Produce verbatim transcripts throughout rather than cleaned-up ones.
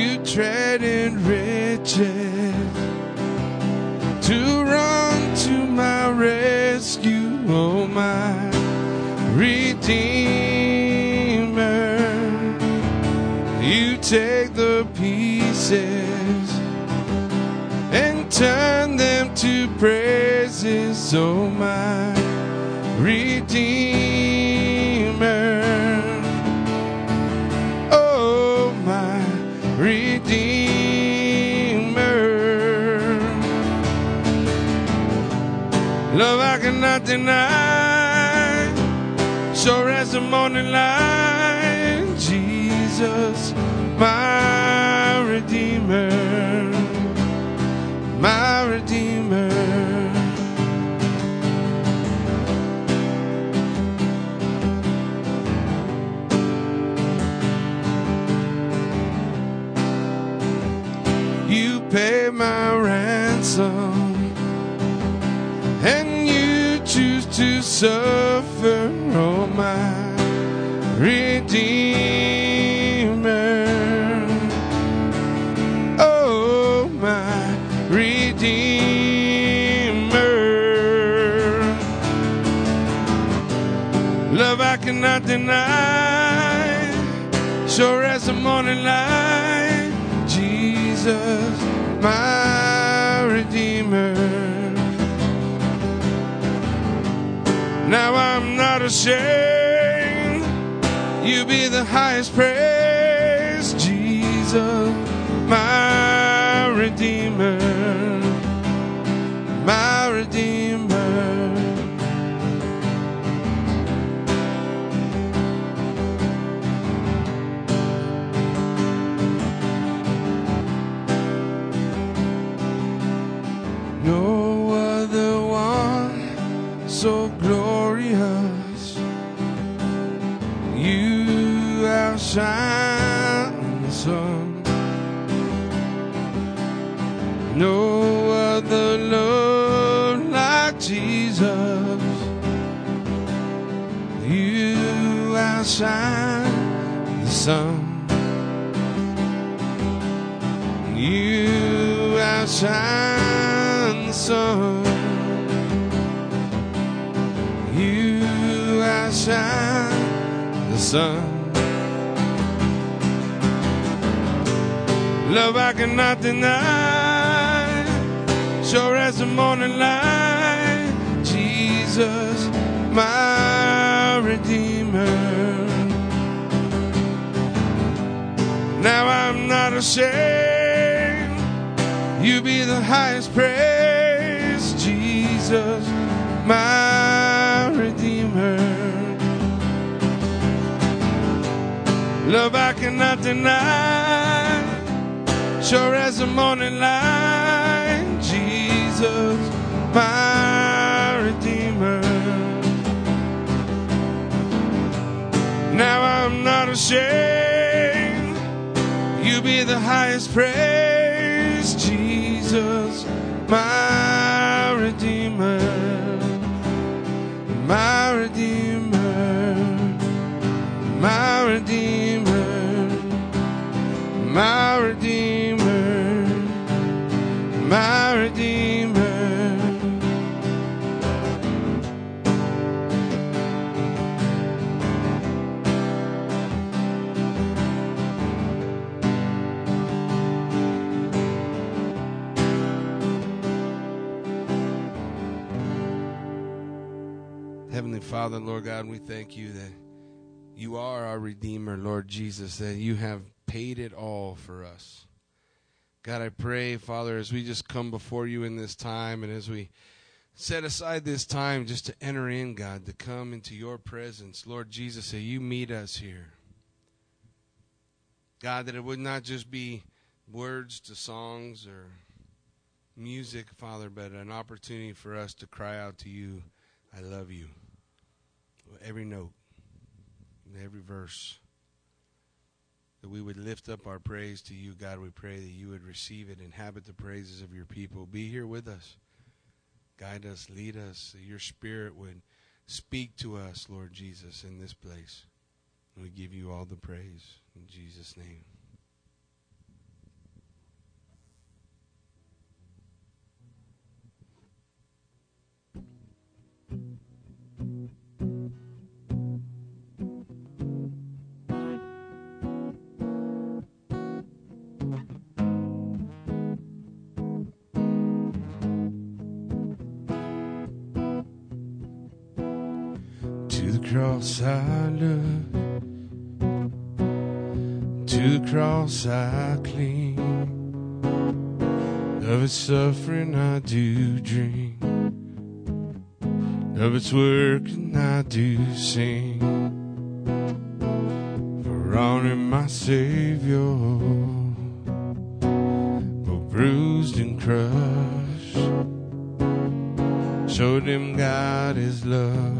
You tread in riches to run to my rescue, oh my Redeemer. You take the pieces and turn them to praises, oh my Redeemer. Oh my Redeemer. Love I cannot deny, sure as the morning light, Jesus, my Redeemer. My Redeemer. You pay my ransom, and you choose to suffer, oh my Redeemer. Oh my Redeemer. Love I cannot deny, sure as the morning light, Jesus, my Redeemer. Now I'm not ashamed, you be the highest praise, Jesus, my Redeemer. My Redeemer. No other one so glorious. You outshine the sun. No other love Jesus, you outshine the sun. You outshine the sun. You outshine the sun. Love I cannot deny, sure as the morning light, Jesus, my Redeemer. Now I'm not ashamed, you be the highest praise, Jesus, my Redeemer. Love I cannot deny, sure as the morning light, Jesus, my Redeemer. Now I'm not ashamed, you be the highest praise, Jesus, my Redeemer. My Redeemer. My Redeemer. My Redeemer. My Redeemer. Father, Lord God, we thank you that you are our Redeemer, Lord Jesus, that you have paid it all for us. God, I pray, Father, as we just come before you in this time and as we set aside this time just to enter in, God, to come into your presence, Lord Jesus, that you meet us here. God, that it would not just be words to songs or music, Father, but an opportunity for us to cry out to you, I love you. Every note, every verse, that we would lift up our praise to you, God. We pray that you would receive it, inhabit the praises of your people. Be here with us. Guide us, lead us, that your spirit would speak to us, Lord Jesus, in this place. We give you all the praise in Jesus' name. To the cross I look, to the cross I cling, of its suffering I do drink, of its work and I do sing, for honoring my Savior, but bruised and crushed, showed him God is love.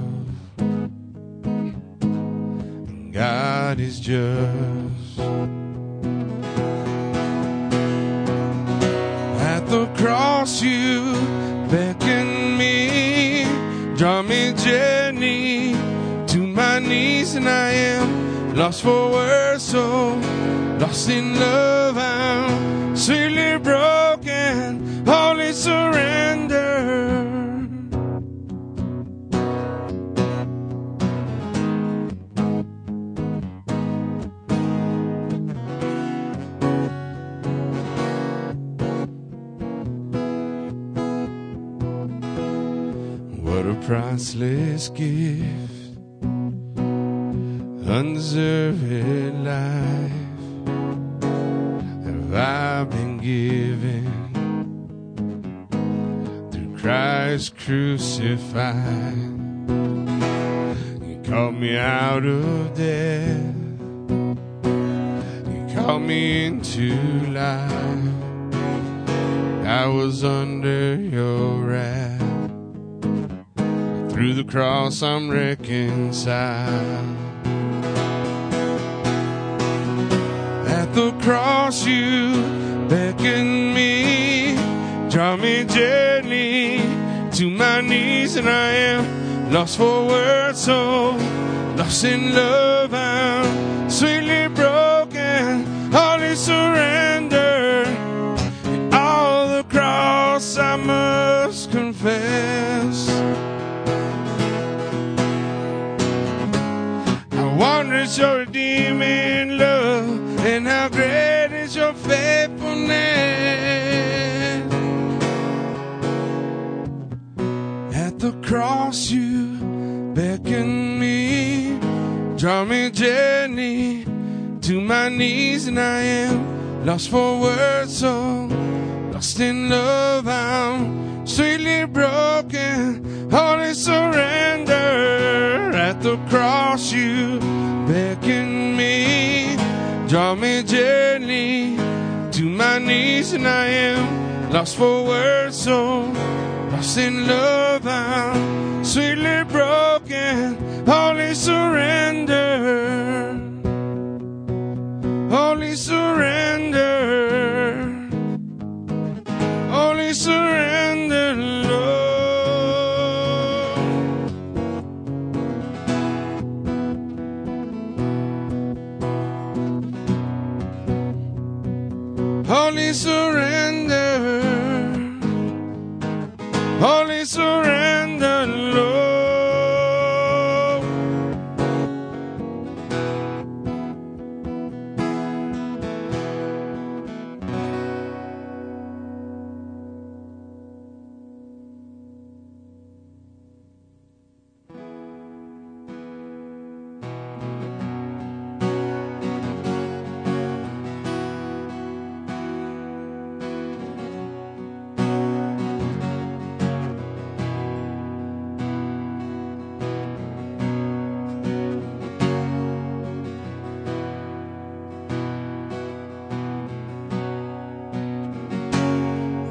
God is just. At the cross you beckon me, draw me gently to my knees, and I am lost for words, so lost in love. I'm sweetly broken, wholly surrendered. Priceless gift, undeserved life, have I been given through Christ crucified. You called me out of death, you called me into life. I was under your wrath. Through the cross I'm reconciled. At the cross you beckon me, draw me gently to my knees, and I am lost for words, so lost in love. I'm sweetly broken, wholly surrendered. And all the cross I must confess, wonder is your redeeming love, and how great is your faithfulness. At the cross you beckon me, draw me gently to my knees, and I am lost for words, so lost in love. I'm sweetly broken, wholly surrendered. At the cross you beckon me, draw me gently to my knees, and I am lost for words, so lost in love. I'm sweetly broken, wholly surrendered, wholly surrendered, wholly surrendered, Lord. Holy surrender, holy surrender, Lord.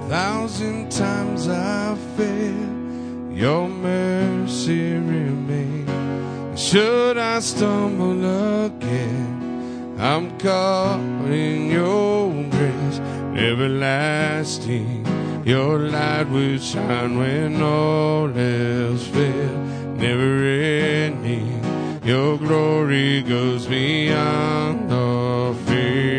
Thousand times I've failed, your mercy remains. Should I stumble again, I'm caught in your grace. Everlasting, your light will shine when all else fails. Never ending, your glory goes beyond all fear.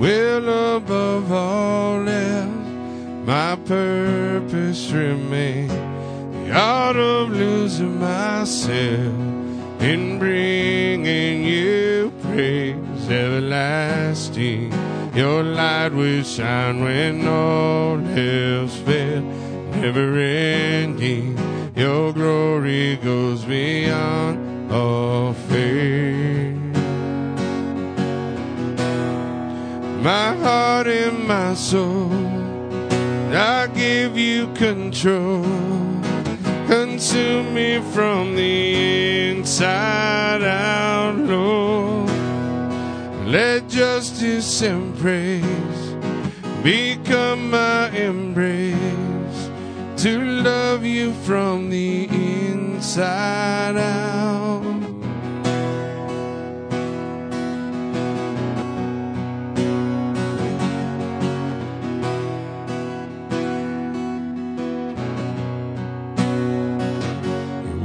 Well, above all else, my purpose remains, the art of losing myself in breathing. singing you praise everlasting. Your light will shine when all else fails, never ending. Your glory goes beyond all fear. My heart and my soul, I give you control. Consume me from the inside out, Lord. Let justice and praise become my embrace, to love you from the inside out.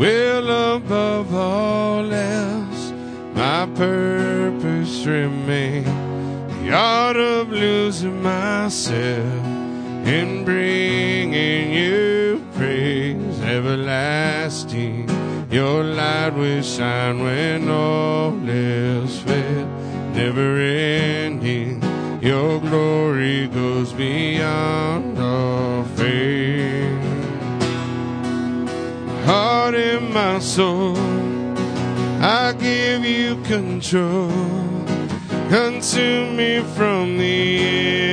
Will above all else, my purpose remain. The art of losing myself and bringing you praise everlasting. Your light will shine when all else fails, never ending. Your glory goes beyond all faith. Heart and my soul, I give you control. Consume me from the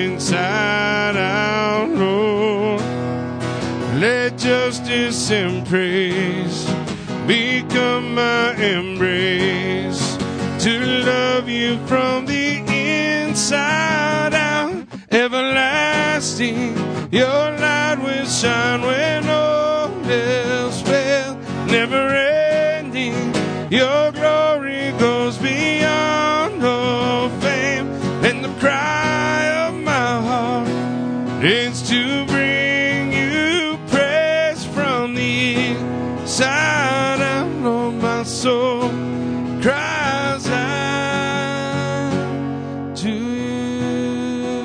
inside out, Lord. Let justice and praise become my embrace, to love you from the inside out, everlasting. Your light will shine when all else fails, never ending. Your glory goes beyond all fame, and the cry of my heart is to bring you praise from the inside out. Lord, my soul cries out to you.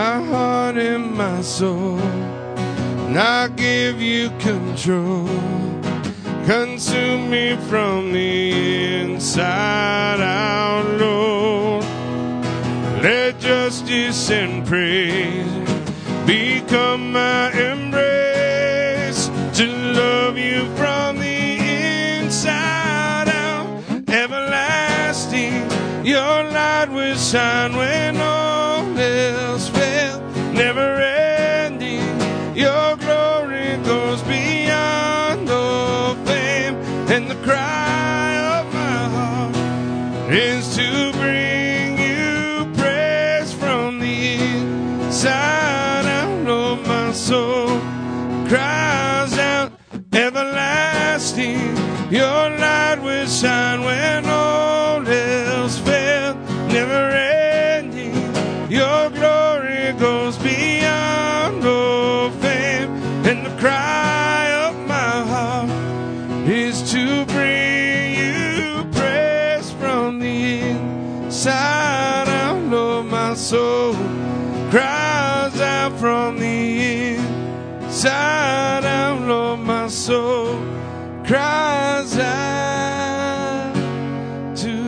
My heart and my soul, and I give you control. Consume me from the inside out, Lord. Let justice and praise become my embrace, to love you from the inside out, everlasting. Your light will shine when all else fails, never ending. Your glory goes beyond all fame, and the cry of my heart is to bring you praise from the inside out. Oh, my soul cries out, everlasting. Your light will shine when all else fails, never ending. Your glory goes beyond all fame, and the cry of my heart is to bring you praise from the inside out. Lord, my soul cries out from the inside out. Lord, my soul cries out to you.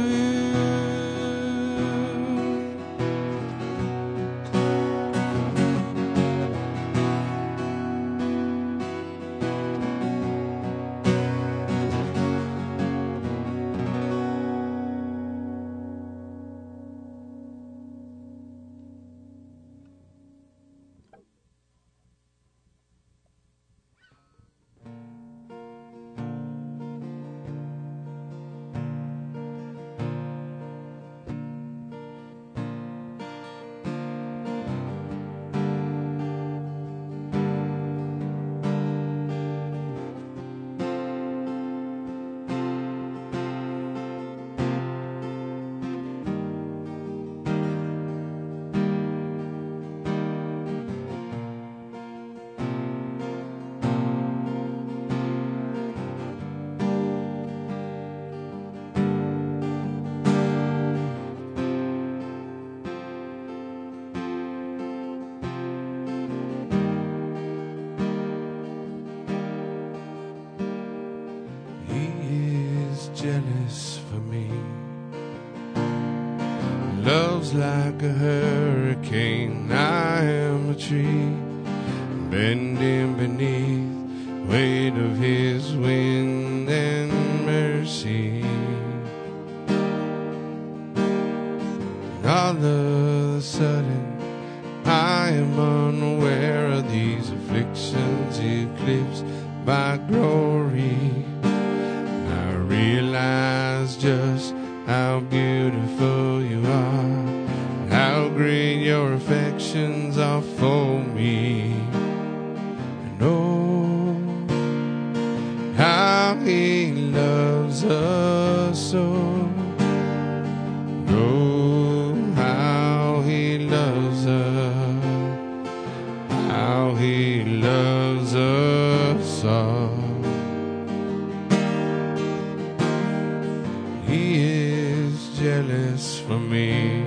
love's like a hurricane, I am a tree, bending beneath weight of his wind and mercy. And all of a sudden, I am unaware of these afflictions eclipsed by glory. And I realize just how beautiful you are, how great your affections are for me. And oh, how he loves us so. And oh, how he loves us, how he loves us all. Jealous for me,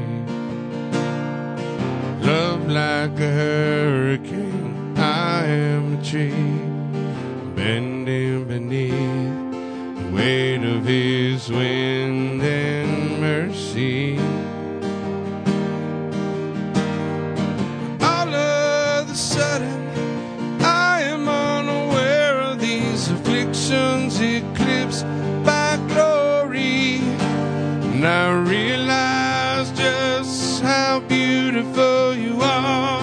love like a hurricane, I am a tree, bending beneath the weight of his wind and mercy. All of a sudden, I am unaware of these afflictions eclipsed by glory. And I realize just how beautiful you are.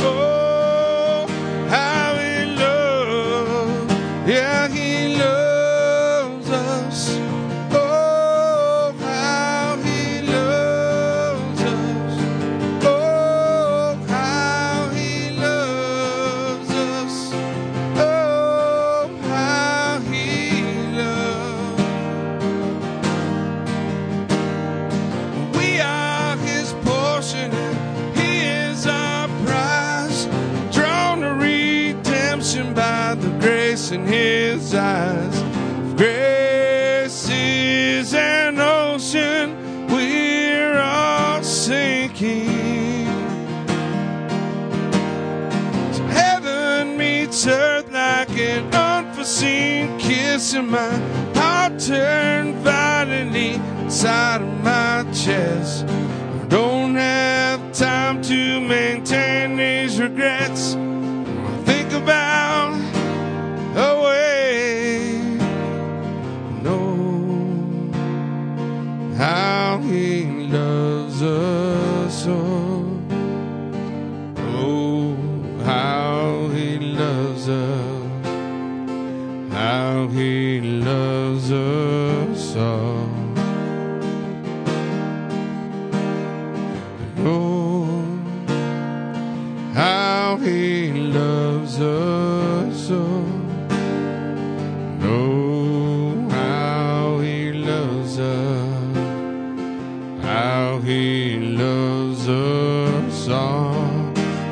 Oh, how he loves, yeah, he loves us. Oh, how he loves us. Oh, how he loves us. Oh, how he loves us. In his eyes, grace is an ocean, we're all sinking. So heaven meets earth like an unforeseen kiss, and my heart turned violently inside of my chest. I don't have time to maintain these regrets. I think about away, no, how he loves us so. Oh, how he loves us, how he loves us so. Oh, how he loves us so. How he loves us all,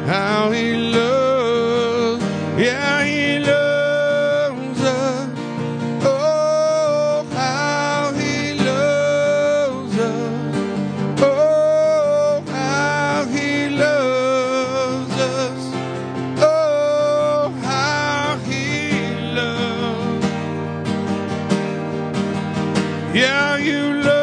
how he loves, yeah, he loves us. Oh, how he loves us. Oh, how he loves us. Oh, how he loves. Yeah, you love.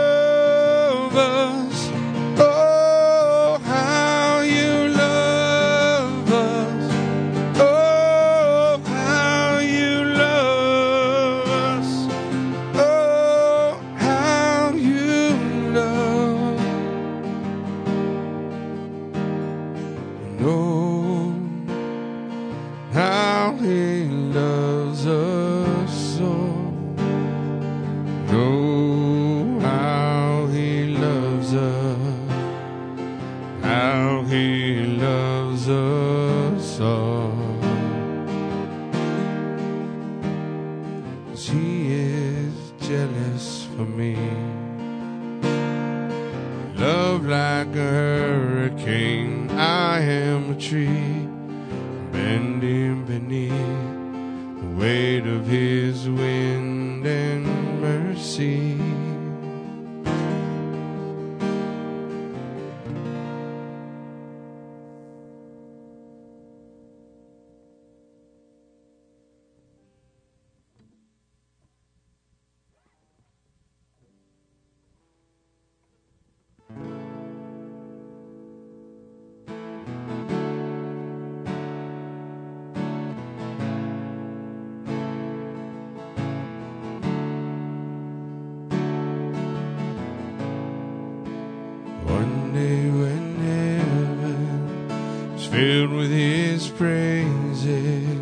filled with his praises.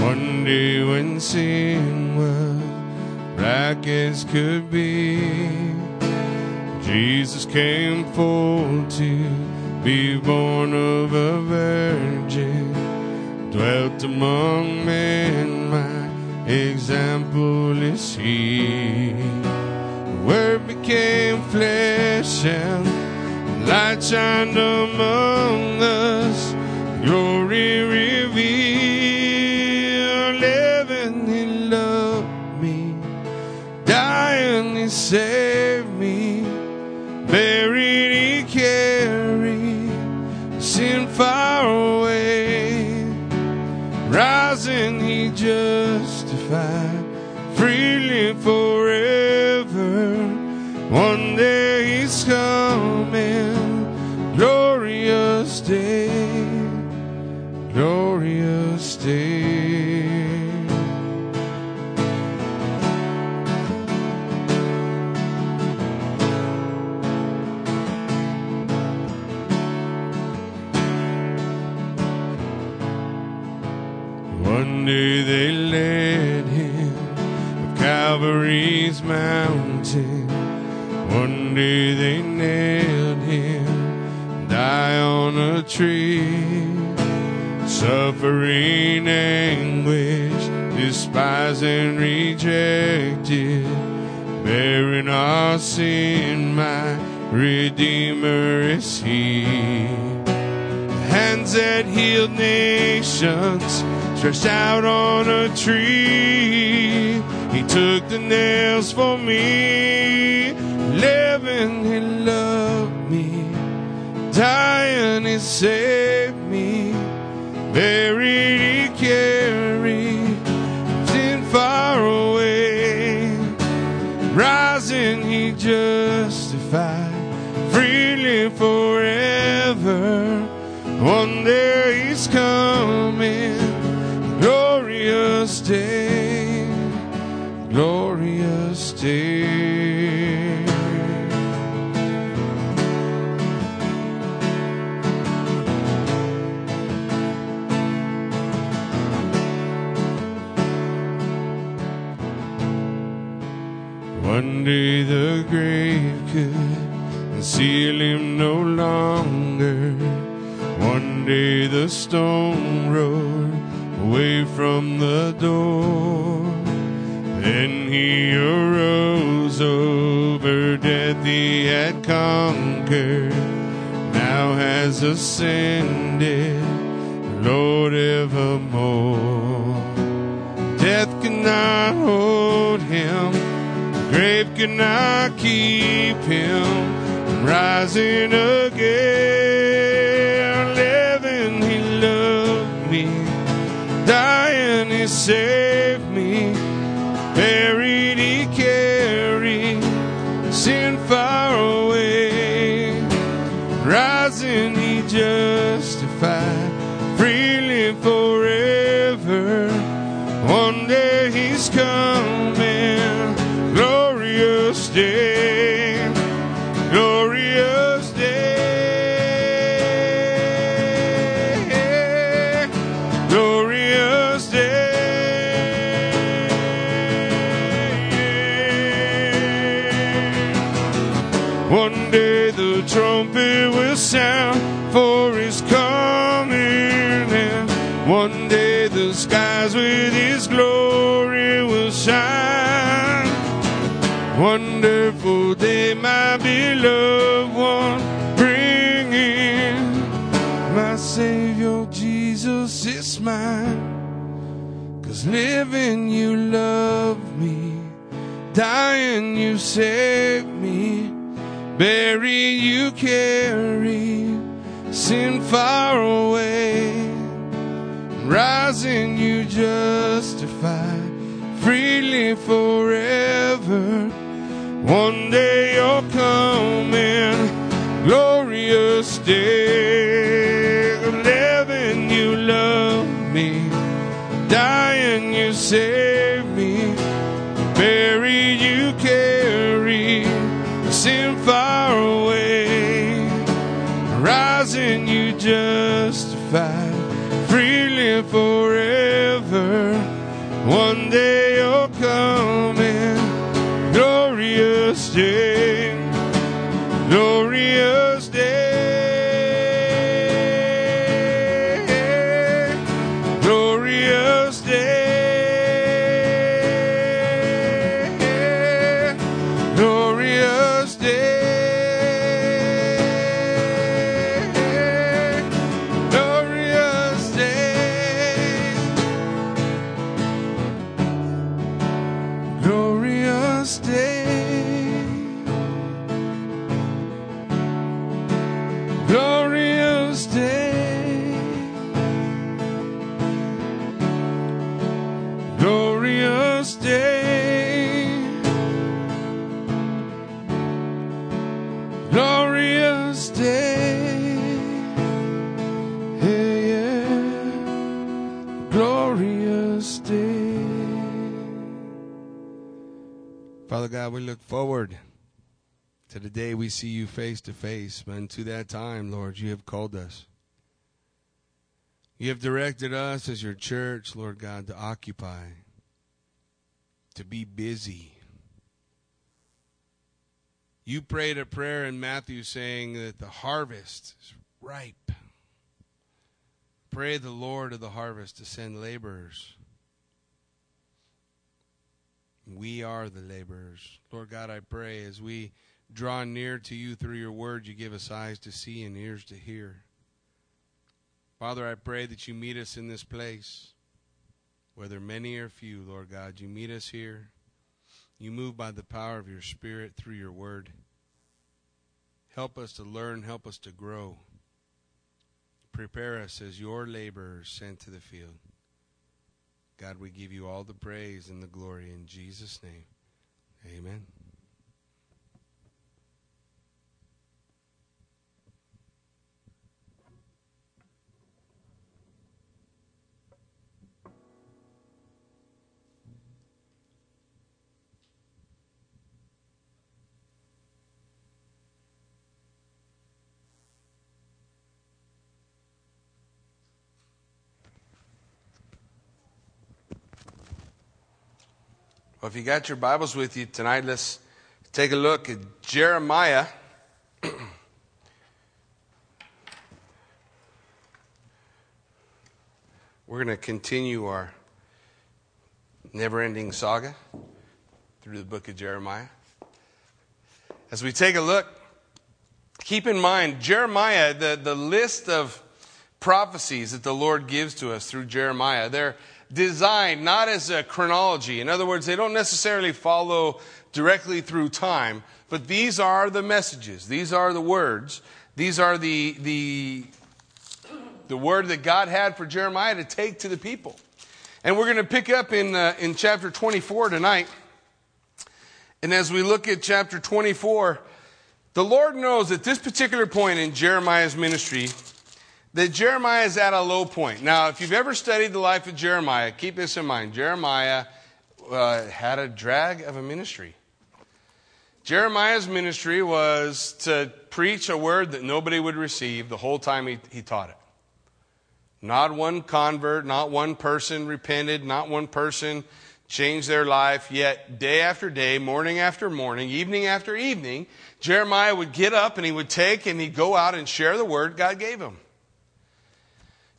One day when sin was black as could be, Jesus came forth to be born of a virgin, dwelt among men, my example is he. The Word became flesh and light shined among us, glory revealed, living he loved me, dying he saved me, buried he carried sin far away, rising he justified, freely forever. One day he's coming, glorious day, glorious day. One day they led him up Calvary's mountain. One day they nailed him, die on a tree. Suffering, anguish, despised and rejected, bearing our sin, my Redeemer is he. Hands that healed nations, stretched out on a tree, he took the nails for me. Living, he loved me, dying, he saved me, buried, he carried sin far away, rising, he justified, freely forever. One day he's coming, glorious day, glorious day. One day the grave could conceal him no longer. One day the stone rolled away from the door. Then he arose, over death he had conquered. Now has ascended, Lord evermore. Death could not hold him, the grave could not keep him from rising again. Living, he loved me, dying, he saved me, buried, he carried sin far away, rising, he justified, freely forever. One day he's coming, glorious day, glorious day. One day the trumpet will sound for his coming, and one day the skies with his glory will shine. Wonderful day, my beloved one, bring in my Savior Jesus is mine. 'Cause living you love me, dying you save me, buried you carry sin far away, rising you justify, freely forever. One day you're coming, glorious day. Living you love me, dying you save me, buried you carry sin far away, rising you justify, crucified, freely and forever. One day you'll come in glorious day, glorious day, glorious day, glorious day, glorious day, glorious day. Glorious day, glorious day, glorious day, hey, yeah, glorious day. Father God, we look forward to the day we see you face to face, and to that time, Lord, you have called us. You have directed us as your church, Lord God, to occupy, to be busy. You prayed a prayer in Matthew saying that the harvest is ripe. Pray the Lord of the harvest to send laborers. We are the laborers. Lord God, I pray as we draw near to you through your word, you give us eyes to see and ears to hear. Father, I pray that you meet us in this place, whether many or few, Lord God. You meet us here. You move by the power of your Spirit through your word. Help us to learn. Help us to grow. Prepare us as your laborers sent to the field. God, we give you all the praise and the glory in Jesus' name. Amen. Well, if you got your Bibles with you tonight, let's take a look at Jeremiah. We're going to continue our never-ending saga through the book of Jeremiah. As we take a look, keep in mind, Jeremiah, the, the list of prophecies that the Lord gives to us through Jeremiah, they're designed not as a chronology. In other words, they don't necessarily follow directly through time, but these are the messages. These are the words. These are the, the, the word that God had for Jeremiah to take to the people. And we're going to pick up in, uh, in chapter twenty-four tonight. And as we look at chapter twenty-four, the Lord knows at this particular point in Jeremiah's ministry that Jeremiah is at a low point. Now, if you've ever studied the life of Jeremiah, keep this in mind. Jeremiah uh, had a drag of a ministry. Jeremiah's ministry was to preach a word that nobody would receive the whole time he, he taught it. Not one convert, not one person repented, not one person changed their life. Yet day after day, morning after morning, evening after evening, Jeremiah would get up and he would take and he'd go out and share the word God gave him.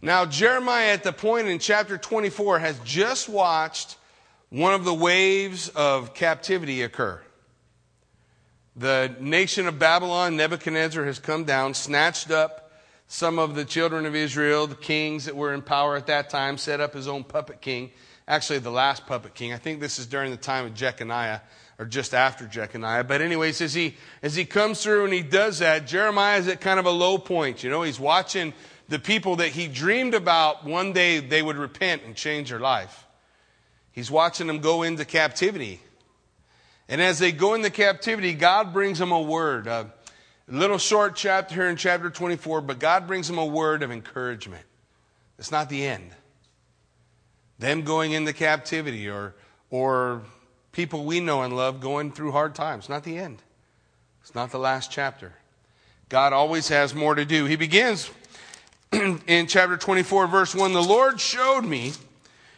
Now, Jeremiah at the point in chapter twenty-four has just watched one of the waves of captivity occur. The nation of Babylon, Nebuchadnezzar, has come down, snatched up some of the children of Israel, the kings that were in power at that time, set up his own puppet king. Actually, the last puppet king. I think this is during the time of Jeconiah, or just after Jeconiah. But anyways, as he, as he comes through and he does that, Jeremiah is at kind of a low point. You know, he's watching the people that he dreamed about one day they would repent and change their life. He's watching them go into captivity. And as they go into captivity, God brings them a word. A little short chapter here in chapter twenty-four, but God brings them a word of encouragement. It's not the end. Them going into captivity or, or people we know and love going through hard times. Not the end. It's not the last chapter. God always has more to do. He begins in chapter twenty-four, verse one, the Lord showed me,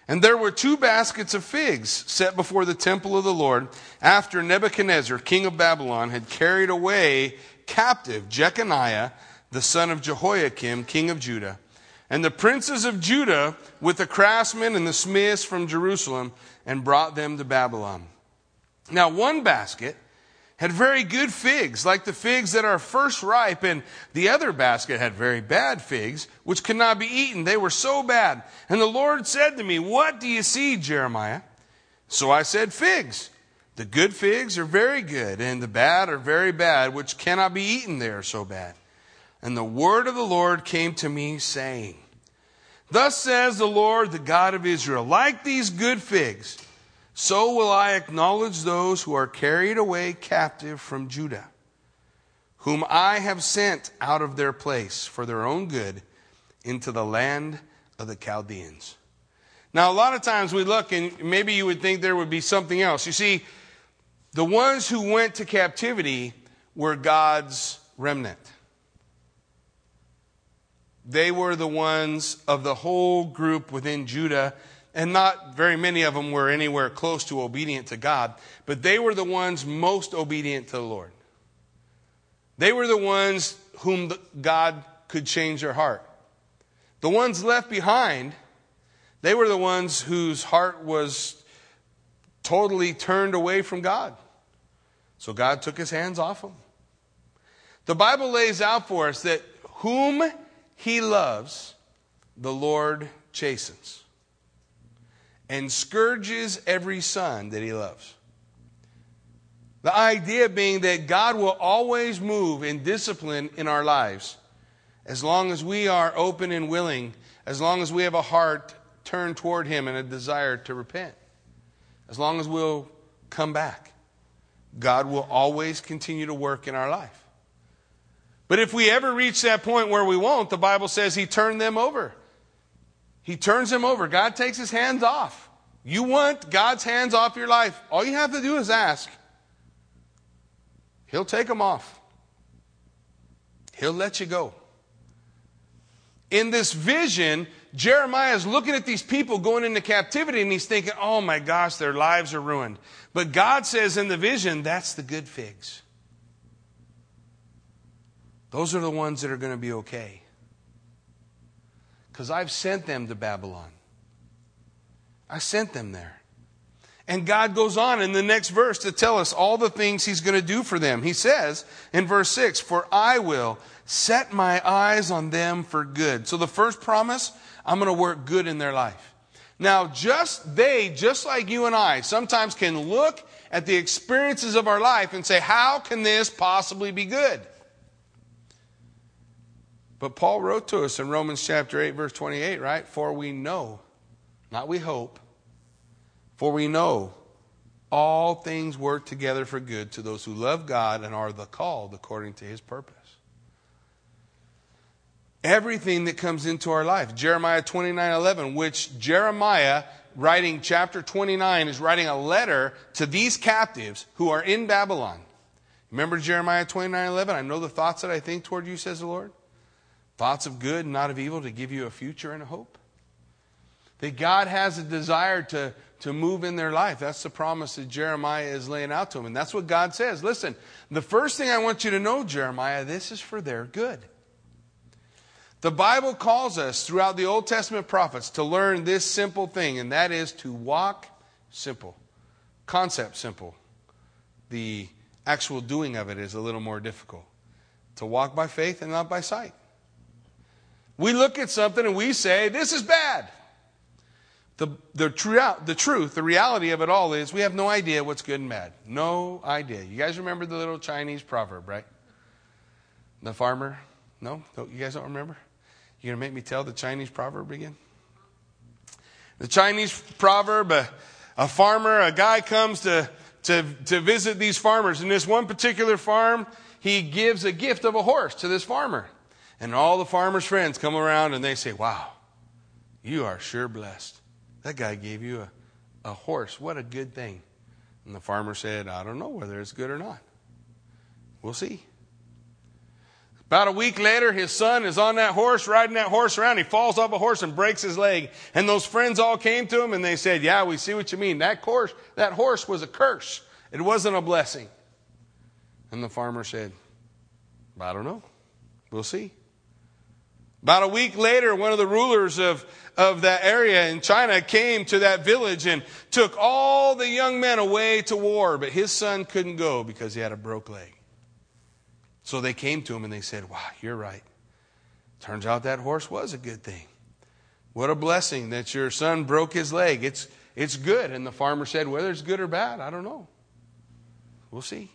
and there were two baskets of figs set before the temple of the Lord after Nebuchadnezzar, king of Babylon, had carried away captive Jeconiah, the son of Jehoiakim, king of Judah, and the princes of Judah with the craftsmen and the smiths from Jerusalem, and brought them to Babylon. Now one basket had very good figs, like the figs that are first ripe, and the other basket had very bad figs, which could not be eaten. They were so bad. And the Lord said to me, "What do you see, Jeremiah?" So I said, "Figs. The good figs are very good, and the bad are very bad, which cannot be eaten. They are so bad." And the word of the Lord came to me, saying, "Thus says the Lord, the God of Israel, like these good figs, so will I acknowledge those who are carried away captive from Judah, whom I have sent out of their place for their own good into the land of the Chaldeans." Now, a lot of times we look and maybe you would think there would be something else. You see, the ones who went to captivity were God's remnant. They were the ones of the whole group within Judah. And not very many of them were anywhere close to obedient to God, but they were the ones most obedient to the Lord. They were the ones whom God could change their heart. The ones left behind, they were the ones whose heart was totally turned away from God. So God took his hands off them. The Bible lays out for us that whom he loves, the Lord chastens, and scourges every son that he loves. The idea being that God will always move in discipline in our lives as long as we are open and willing, as long as we have a heart turned toward him and a desire to repent, as long as we'll come back. God will always continue to work in our life. But if we ever reach that point where we won't, the Bible says he turned them over. He turns him over. God takes his hands off. You want God's hands off your life. All you have to do is ask. He'll take them off. He'll let you go. In this vision, Jeremiah is looking at these people going into captivity and he's thinking, oh my gosh, their lives are ruined. But God says in the vision, that's the good figs. Those are the ones that are going to be okay. Because I've sent them to Babylon. I sent them there. And God goes on in the next verse to tell us all the things he's going to do for them. He says in verse six, "For I will set my eyes on them for good." So the first promise, I'm going to work good in their life. Now, just they, just like you and I, sometimes can look at the experiences of our life and say, how can this possibly be good? But Paul wrote to us in Romans chapter eight, verse twenty-eight, right? For we know, not we hope, for we know all things work together for good to those who love God and are the called according to his purpose. Everything that comes into our life, Jeremiah twenty-nine eleven, which Jeremiah, writing chapter twenty-nine, is writing a letter to these captives who are in Babylon. Remember Jeremiah twenty-nine eleven? I know the thoughts that I think toward you, says the Lord. Thoughts of good and not of evil to give you a future and a hope. That God has a desire to, to move in their life. That's the promise that Jeremiah is laying out to them. And that's what God says. Listen, the first thing I want you to know, Jeremiah, this is for their good. The Bible calls us throughout the Old Testament prophets to learn this simple thing, and that is to walk simple. Concept simple. The actual doing of it is a little more difficult. To walk by faith and not by sight. We look at something and we say, this is bad. The, the, tru- the truth, the reality of it all is we have no idea what's good and bad. No idea. You guys remember the little Chinese proverb, right? The farmer? No? no you guys don't remember? You're going to make me tell the Chinese proverb again? The Chinese proverb, a, a farmer, a guy comes to, to, to visit these farmers. And this one particular farm, he gives a gift of a horse to this farmer. And all the farmer's friends come around and they say, wow, you are sure blessed. That guy gave you a, a horse. What a good thing. And the farmer said, I don't know whether it's good or not. We'll see. About a week later, his son is on that horse, riding that horse around. He falls off a horse and breaks his leg. And those friends all came to him and they said, yeah, we see what you mean. That horse, that horse was a curse. It wasn't a blessing. And the farmer said, I don't know. We'll see. About a week later, one of the rulers of, of that area in China came to that village and took all the young men away to war. But his son couldn't go because he had a broke leg. So they came to him and they said, wow, you're right. Turns out that horse was a good thing. What a blessing that your son broke his leg. It's, it's good. And the farmer said, whether it's good or bad, I don't know. We'll see.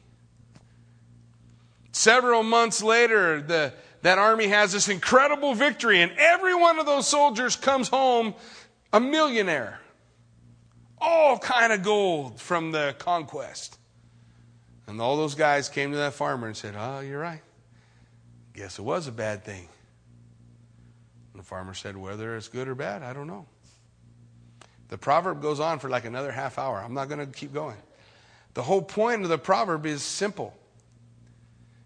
Several months later, the that army has this incredible victory, and every one of those soldiers comes home a millionaire. All kind of gold from the conquest. And all those guys came to that farmer and said, oh, you're right. Guess it was a bad thing. And the farmer said, whether it's good or bad, I don't know. The proverb goes on for like another half hour. I'm not going to keep going. The whole point of the proverb is simple.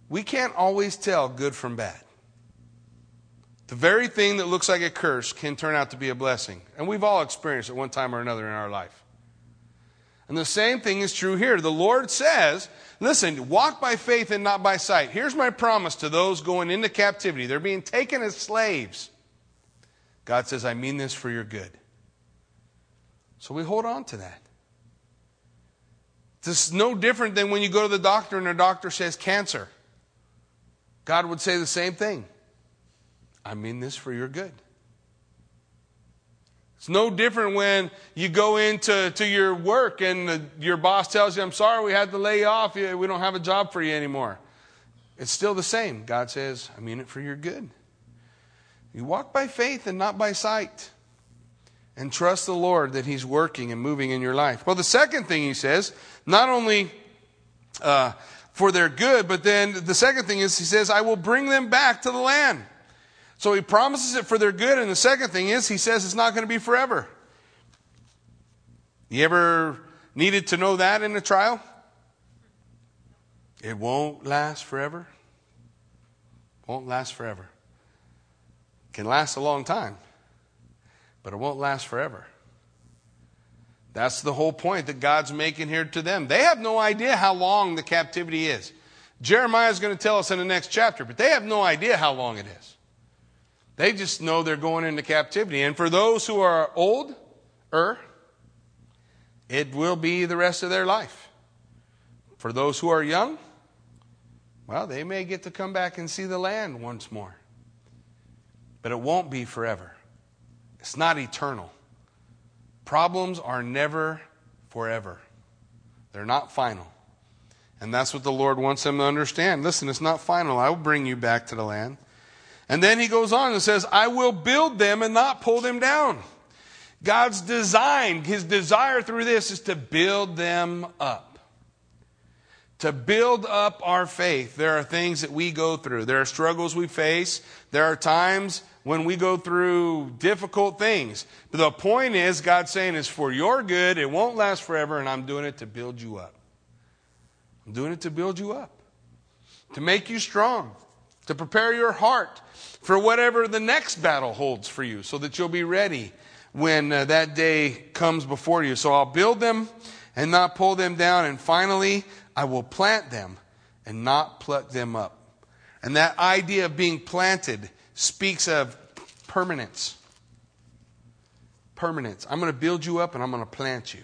We can't always tell good from bad. The very thing that looks like a curse can turn out to be a blessing. And we've all experienced it one time or another in our life. And the same thing is true here. The Lord says, listen, walk by faith and not by sight. Here's my promise to those going into captivity. They're being taken as slaves. God says, I mean this for your good. So we hold on to that. This is no different than when you go to the doctor and the doctor says cancer. God would say the same thing. I mean this for your good. It's no different when you go into to your work and the, your boss tells you, I'm sorry, we had to lay you off. We don't have a job for you anymore. It's still the same. God says, I mean it for your good. You walk by faith and not by sight. And trust the Lord that he's working and moving in your life. Well, the second thing he says, not only... Uh, for their good, but then the second thing is he says, I will bring them back to the land. So he promises it for their good, and the second thing is he says it's not going to be forever. You ever needed to know that in a trial? It won't last forever. Won't last forever. Can last a long time, but it won't last forever. That's the whole point that God's making here to them. They have no idea how long the captivity is. Jeremiah is going to tell us in the next chapter, but they have no idea how long it is. They just know they're going into captivity. And for those who are old, er, it will be the rest of their life. For those who are young, well, they may get to come back and see the land once more. But it won't be forever. It's not eternal. Problems are never forever. They're not final. And that's what the Lord wants them to understand. Listen, it's not final. I will bring you back to the land. And then he goes on and says, I will build them and not pull them down. God's design, his desire through this is to build them up. To build up our faith. There are things that we go through. There are struggles we face. There are times when we go through difficult things. But the point is, God's saying it's for your good. It won't last forever, and I'm doing it to build you up. I'm doing it to build you up, to make you strong, to prepare your heart for whatever the next battle holds for you so that you'll be ready when uh, that day comes before you. So I'll build them and not pull them down. And finally, I will plant them and not pluck them up. And that idea of being planted speaks of permanence. Permanence. I'm going to build you up and I'm going to plant you.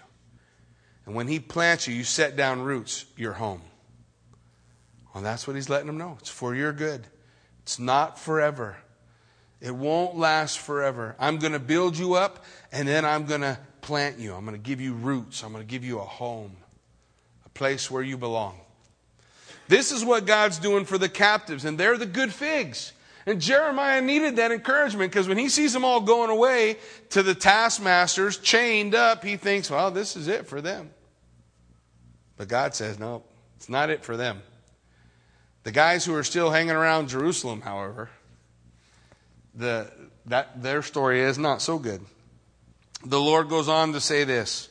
And when he plants you, you set down roots, you're home. Well, that's what he's letting them know. It's for your good. It's not forever. It won't last forever. I'm going to build you up and then I'm going to plant you. I'm going to give you roots. I'm going to give you a home, a place where you belong. This is what God's doing for the captives, and they're the good figs. And Jeremiah needed that encouragement, because when he sees them all going away to the taskmasters, chained up, he thinks, well, this is it for them. But God says, no, it's not it for them. The guys who are still hanging around Jerusalem, however, the, that, their story is not so good. The Lord goes on to say this.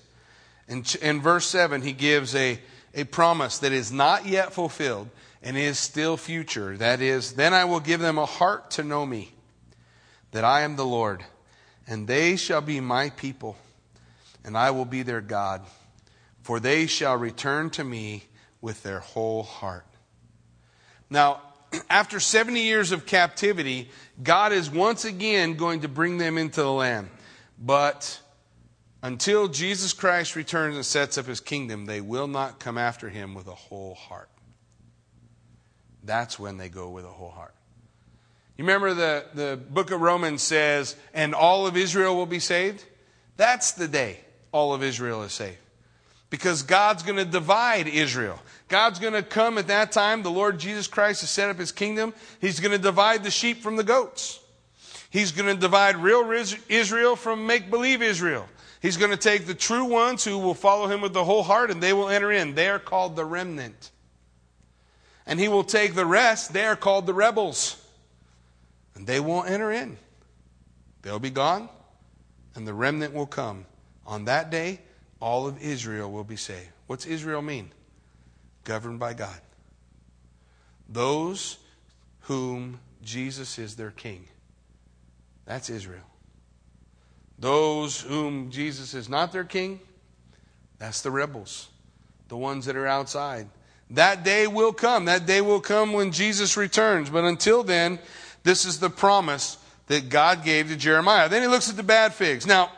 In, in verse seven, he gives a, a promise that is not yet fulfilled. and is still future. That is, then I will give them a heart to know me, that I am the Lord, and they shall be my people, and I will be their God. For they shall return to me with their whole heart. Now, after seventy years of captivity, God is once again going to bring them into the land. But until Jesus Christ returns and sets up his kingdom, they will not come after him with a whole heart. That's when they go with a whole heart. You remember the, the book of Romans says, and all of Israel will be saved? That's the day all of Israel is saved. Because God's going to divide Israel. God's going to come at that time. The Lord Jesus Christ has set up his kingdom. He's going to divide the sheep from the goats. He's going to divide real Israel from make-believe Israel. He's going to take the true ones who will follow him with the whole heart, and they will enter in. They are called the remnant. And he will take the rest. They are called the rebels. And they won't enter in. They'll be gone, and the remnant will come. On that day, all of Israel will be saved. What's Israel mean? Governed by God. Those whom Jesus is their king. That's Israel. Those whom Jesus is not their king, that's the rebels, the ones that are outside. That day will come. That day will come when Jesus returns. But until then, this is the promise that God gave to Jeremiah. Then he looks at the bad figs. Now,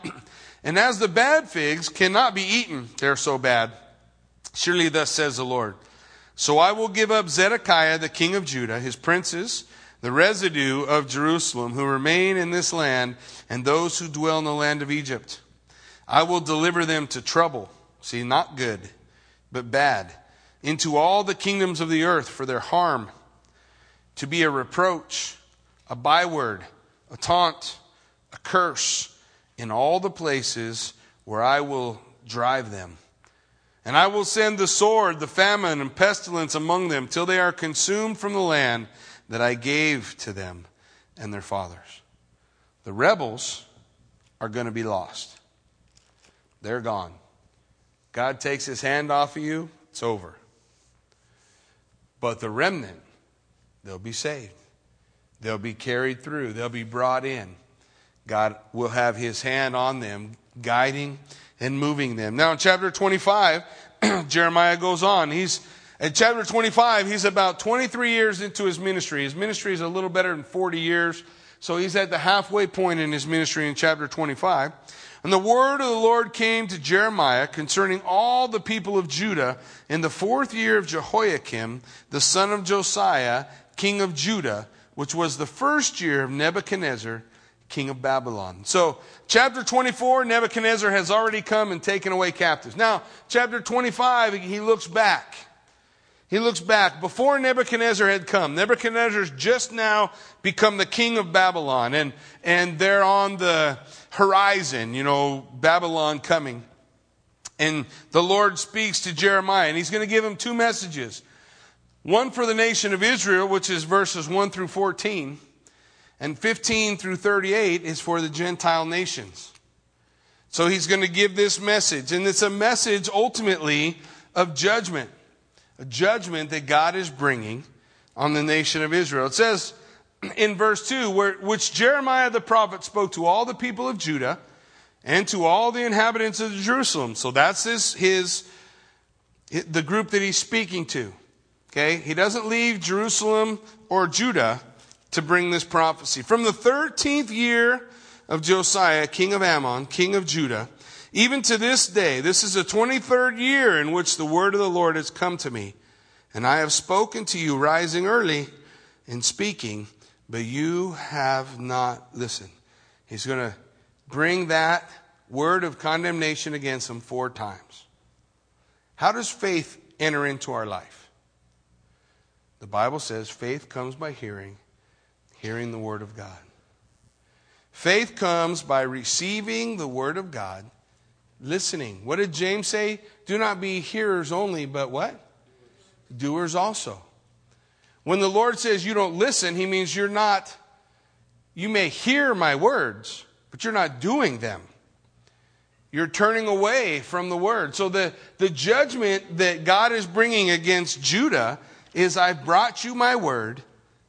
and as the bad figs cannot be eaten, they're so bad. Surely thus says the Lord. So I will give up Zedekiah, the king of Judah, his princes, the residue of Jerusalem, who remain in this land, and those who dwell in the land of Egypt. I will deliver them to trouble. See, not good, but bad. Into all the kingdoms of the earth for their harm. To be a reproach, a byword, a taunt, a curse. In all the places where I will drive them. And I will send the sword, the famine, and pestilence among them, till they are consumed from the land that I gave to them and their fathers. The rebels are going to be lost. They're gone. God takes his hand off of you. It's over. But the remnant, they'll be saved. They'll be carried through. They'll be brought in. God will have his hand on them, guiding and moving them. Now in chapter twenty-five, Jeremiah goes on. He's in chapter twenty-five, he's about twenty-three years into his ministry. His ministry is a little better than forty years. So he's at the halfway point in his ministry in chapter twenty-five. And the word of the Lord came to Jeremiah concerning all the people of Judah in the fourth year of Jehoiakim, the son of Josiah, king of Judah, which was the first year of Nebuchadnezzar, king of Babylon. So, chapter twenty-four, Nebuchadnezzar has already come and taken away captives. Now, chapter twenty-five, he looks back. He looks back. Before Nebuchadnezzar had come, Nebuchadnezzar's just now become the king of Babylon, and, and they're on the horizon, you know, Babylon coming. And the Lord speaks to Jeremiah, and he's going to give him two messages. One for the nation of Israel, which is verses one through fourteen. And fifteen through thirty-eight is for the Gentile nations. So he's going to give this message. And it's a message ultimately of judgment. A judgment that God is bringing on the nation of Israel. It says in verse two, where, which Jeremiah the prophet spoke to all the people of Judah and to all the inhabitants of Jerusalem. So that's his, his the group that he's speaking to. Okay, he doesn't leave Jerusalem or Judah to bring this prophecy. From the thirteenth year of Josiah, king of Ammon, king of Judah, even to this day, this is the twenty-third year in which the word of the Lord has come to me. And I have spoken to you rising early and speaking, but you have not listened. He's going to bring that word of condemnation against them four times. How does faith enter into our life? The Bible says faith comes by hearing. Hearing the word of God. Faith comes by receiving the word of God. Listening. What did James say? Do not be hearers only, but what? Doers also. When the Lord says you don't listen, he means you're not, you may hear my words, but you're not doing them. You're turning away from the word. So the, the judgment that God is bringing against Judah is I've brought you my word,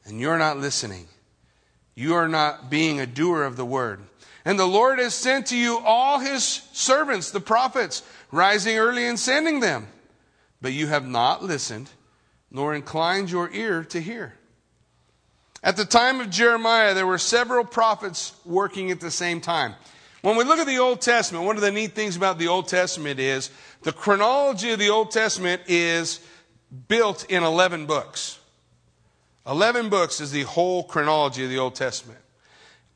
and you're not listening. You are not being a doer of the word. And the Lord has sent to you all his servants, the prophets, rising early and sending them. But you have not listened, nor inclined your ear to hear. At the time of Jeremiah, there were several prophets working at the same time. When we look at the Old Testament, one of the neat things about the Old Testament is the chronology of the Old Testament is built in eleven books. eleven books is the whole chronology of the Old Testament.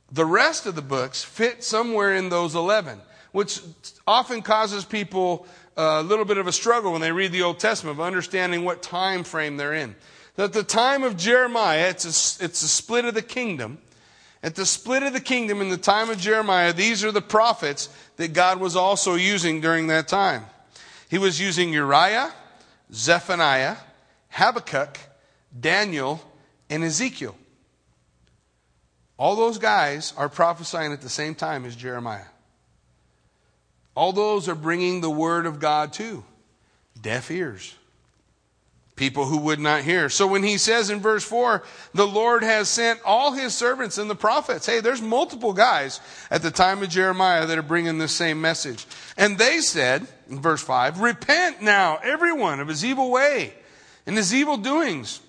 The rest of the books fit somewhere in those eleven, which often causes people a little bit of a struggle when they read the Old Testament of understanding what time frame they're in. So at the time of Jeremiah, it's a, it's a split of the kingdom. At the split of the kingdom in the time of Jeremiah, these are the prophets that God was also using during that time. He was using Uriah, Zephaniah, Habakkuk, Daniel, and Ezekiel. All those guys are prophesying at the same time as Jeremiah. All those are bringing the word of God to deaf ears, people who would not hear. So when he says in verse four, the Lord has sent all his servants and the prophets. Hey, there's multiple guys at the time of Jeremiah that are bringing this same message. And they said, in verse five, repent now, everyone, of his evil way and his evil doings,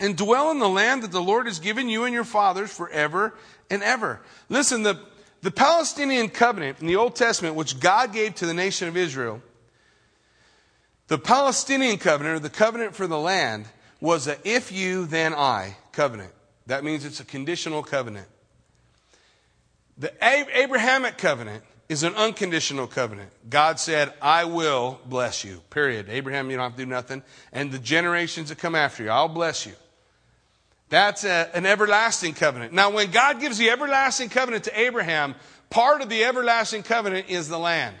and dwell in the land that the Lord has given you and your fathers forever and ever. Listen, the, the Palestinian covenant in the Old Testament, which God gave to the nation of Israel, the Palestinian covenant, or the covenant for the land, was a if you, then I covenant. That means it's a conditional covenant. The Abrahamic covenant is an unconditional covenant. God said, I will bless you, period. Abraham, you don't have to do nothing. And the generations that come after you, I'll bless you. That's a, an everlasting covenant. Now, when God gives the everlasting covenant to Abraham, part of the everlasting covenant is the land.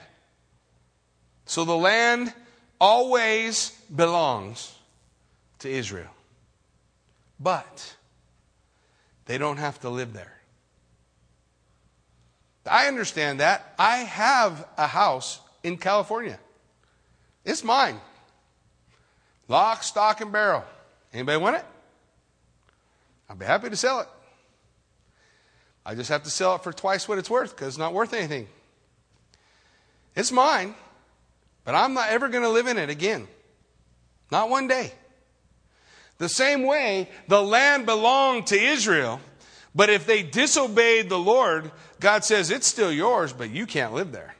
So the land always belongs to Israel. But they don't have to live there. I understand that. I have a house in California. It's mine. Lock, stock, and barrel. Anybody want it? I'd be happy to sell it. I just have to sell it for twice what it's worth because it's not worth anything. It's mine, but I'm not ever going to live in it again. Not one day. The same way the land belonged to Israel, but if they disobeyed the Lord, God says, it's still yours, but you can't live there.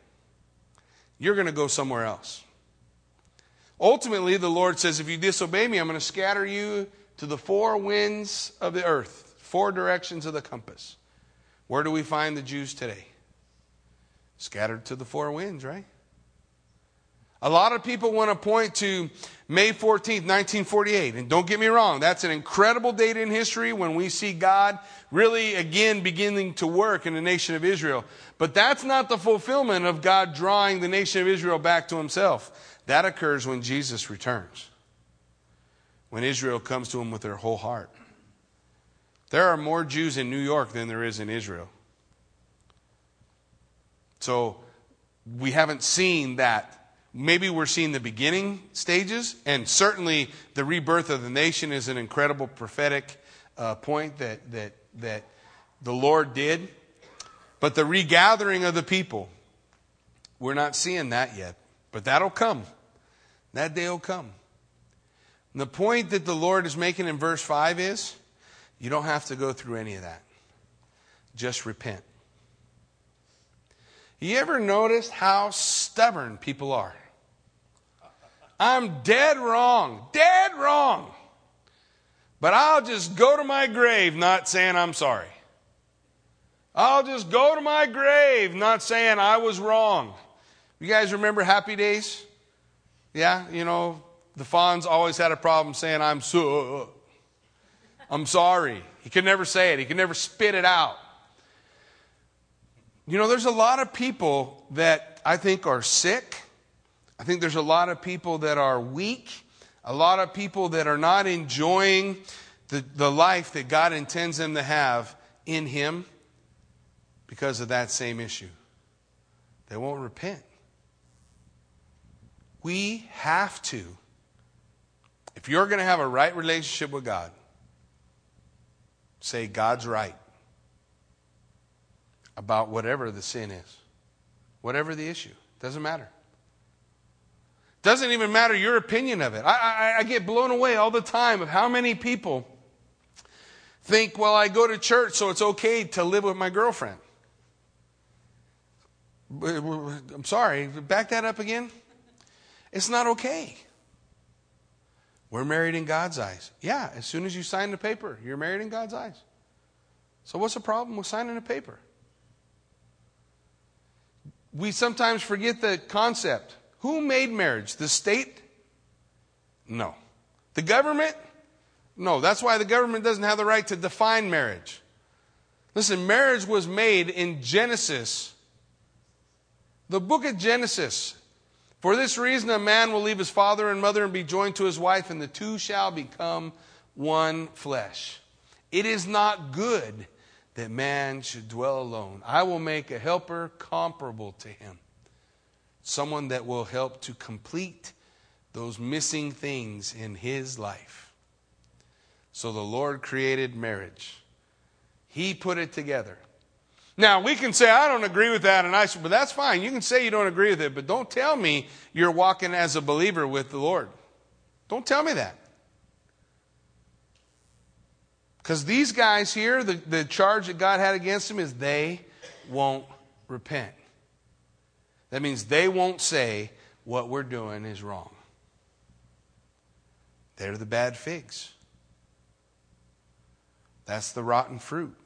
You're going to go somewhere else. Ultimately, the Lord says, if you disobey me, I'm going to scatter you to the four winds of the earth, four directions of the compass. Where do we find the Jews today? Scattered to the four winds, right? A lot of people want to point to May fourteenth, nineteen forty-eight. And don't get me wrong, that's an incredible date in history when we see God really again beginning to work in the nation of Israel. But that's not the fulfillment of God drawing the nation of Israel back to himself. That occurs when Jesus returns, when Israel comes to him with their whole heart. There are more Jews in New York than there is in Israel. So we haven't seen that. Maybe we're seeing the beginning stages, and certainly the rebirth of the nation is an incredible prophetic uh, point that, that, that the Lord did. But the regathering of the people, we're not seeing that yet. But that'll come. That day will come. And the point that the Lord is making in verse five is, you don't have to go through any of that. Just repent. You ever noticed how stubborn people are? I'm dead wrong, dead wrong. But I'll just go to my grave not saying I'm sorry. I'll just go to my grave not saying I was wrong. You guys remember Happy Days? Yeah, you know, the Fonz always had a problem saying I'm so, I'm sorry. He could never say it. He could never spit it out. You know, there's a lot of people that I think are sick. I think there's a lot of people that are weak. A lot of people that are not enjoying the, the life that God intends them to have in him because of that same issue. They won't repent. We have to If you're going to have a right relationship with God, say God's right about whatever the sin is, whatever the issue. Doesn't matter. Doesn't even matter your opinion of it. I, I, I get blown away all the time of how many people think, well, I go to church, so it's okay to live with my girlfriend. I'm sorry, back that up again. It's not okay. We're married in God's eyes. Yeah, as soon as you sign the paper, you're married in God's eyes. So what's the problem with signing a paper? We sometimes forget the concept. Who made marriage? The state? No. The government? No. That's why the government doesn't have the right to define marriage. Listen, marriage was made in Genesis. The book of Genesis. For this reason, a man will leave his father and mother and be joined to his wife, and the two shall become one flesh. It is not good that man should dwell alone. I will make a helper comparable to him. Someone that will help to complete those missing things in his life. So the Lord created marriage. He put it together. Now, we can say, I don't agree with that, and I, but that's fine. You can say you don't agree with it, but don't tell me you're walking as a believer with the Lord. Don't tell me that. Because these guys here, the, the charge that God had against them is they won't repent. That means they won't say what we're doing is wrong. They're the bad figs. That's the rotten fruit.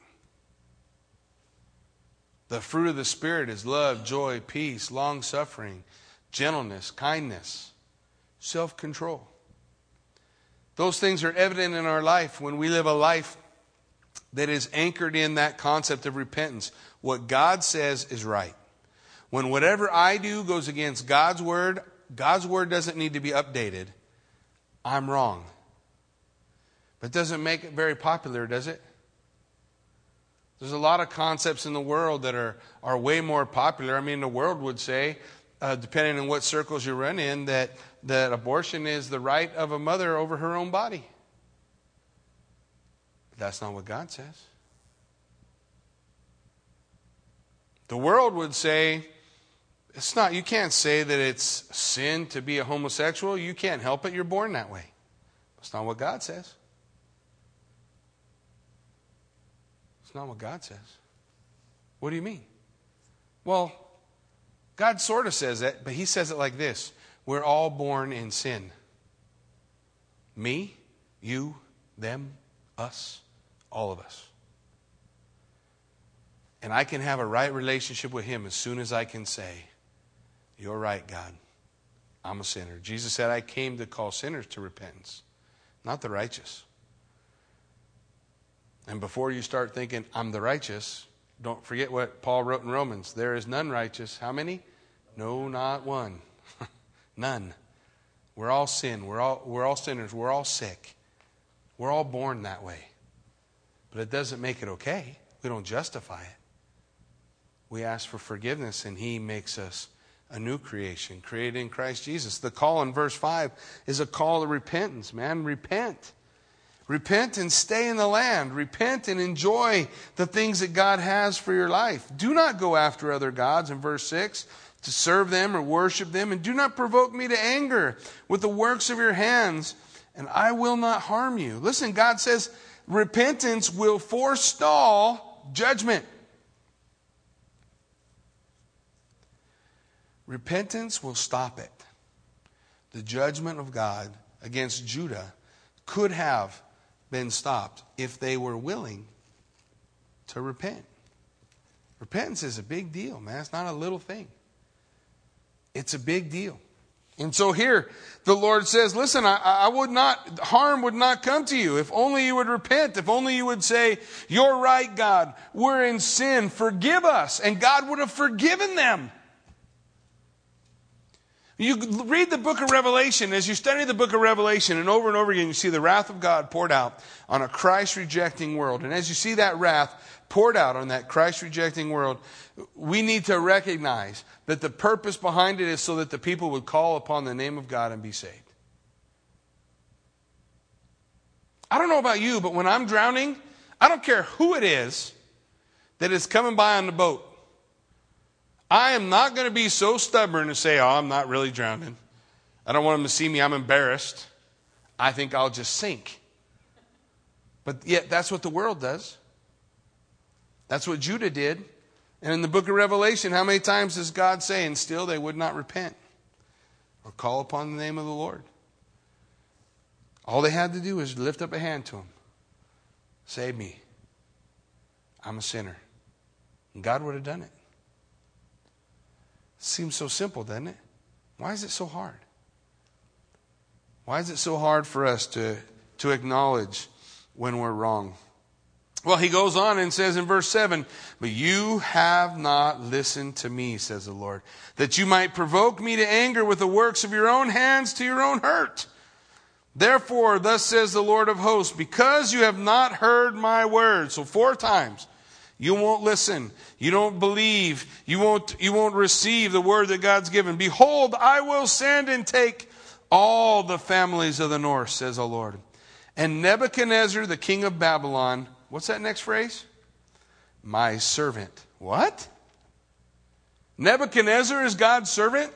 The fruit of the Spirit is love, joy, peace, long-suffering, gentleness, kindness, self-control. Those things are evident in our life when we live a life that is anchored in that concept of repentance. What God says is right. When whatever I do goes against God's word, God's word doesn't need to be updated. I'm wrong. But doesn't make it very popular, does it? There's a lot of concepts in the world that are, are way more popular. I mean, the world would say, uh, depending on what circles you run in, that that abortion is the right of a mother over her own body. But that's not what God says. The world would say, it's not. You can't say that it's sin to be a homosexual. You can't help it. You're born that way. That's not what God says. It's not what God says. What do you mean? Well, God sort of says that, but he says it like this. We're all born in sin. Me, you, them, us, all of us. And I can have a right relationship with him as soon as I can say, you're right, God. I'm a sinner. Jesus said, I came to call sinners to repentance, not the righteous. And before you start thinking, I'm the righteous, don't forget what Paul wrote in Romans. There is none righteous. How many? No, not one. None. We're all sin. We're all, we're all sinners. We're all sick. We're all born that way. But it doesn't make it okay. We don't justify it. We ask for forgiveness, and he makes us a new creation, created in Christ Jesus. The call in verse five is a call to repentance, man. Repent. Repent and stay in the land. Repent and enjoy the things that God has for your life. Do not go after other gods, in verse six, to serve them or worship them. And do not provoke me to anger with the works of your hands, and I will not harm you. Listen, God says repentance will forestall judgment. Repentance will stop it. The judgment of God against Judah could have been stopped if they were willing to repent. Repentance is a big deal, man. It's not a little thing. It's a big deal. And so here, the Lord says, listen, I, I would not, harm would not come to you if only you would repent, if only you would say, you're right, God, we're in sin, forgive us. And God would have forgiven them. You read the book of Revelation, as you study the book of Revelation, and over and over again you see the wrath of God poured out on a Christ-rejecting world. And as you see that wrath poured out on that Christ-rejecting world, we need to recognize that the purpose behind it is so that the people would call upon the name of God and be saved. I don't know about you, but when I'm drowning, I don't care who it is that is coming by on the boat. I am not going to be so stubborn to say, oh, I'm not really drowning. I don't want them to see me. I'm embarrassed. I think I'll just sink. But yet that's what the world does. That's what Judah did. And in the book of Revelation, how many times does God say, and still they would not repent or call upon the name of the Lord? All they had to do was lift up a hand to him. Save me. I'm a sinner. And God would have done it. Seems so simple, doesn't it? Why is it so hard? Why is it so hard for us to, to acknowledge when we're wrong? Well, he goes on and says in verse seven, but you have not listened to me, says the Lord, that you might provoke me to anger with the works of your own hands to your own hurt. Therefore, thus says the Lord of hosts, because you have not heard my word. So four times, you won't listen. You don't believe. You won't, you won't receive the word that God's given. Behold, I will send and take all the families of the north, says the Lord. And Nebuchadnezzar, the king of Babylon, what's that next phrase? My servant. What? Nebuchadnezzar is God's servant?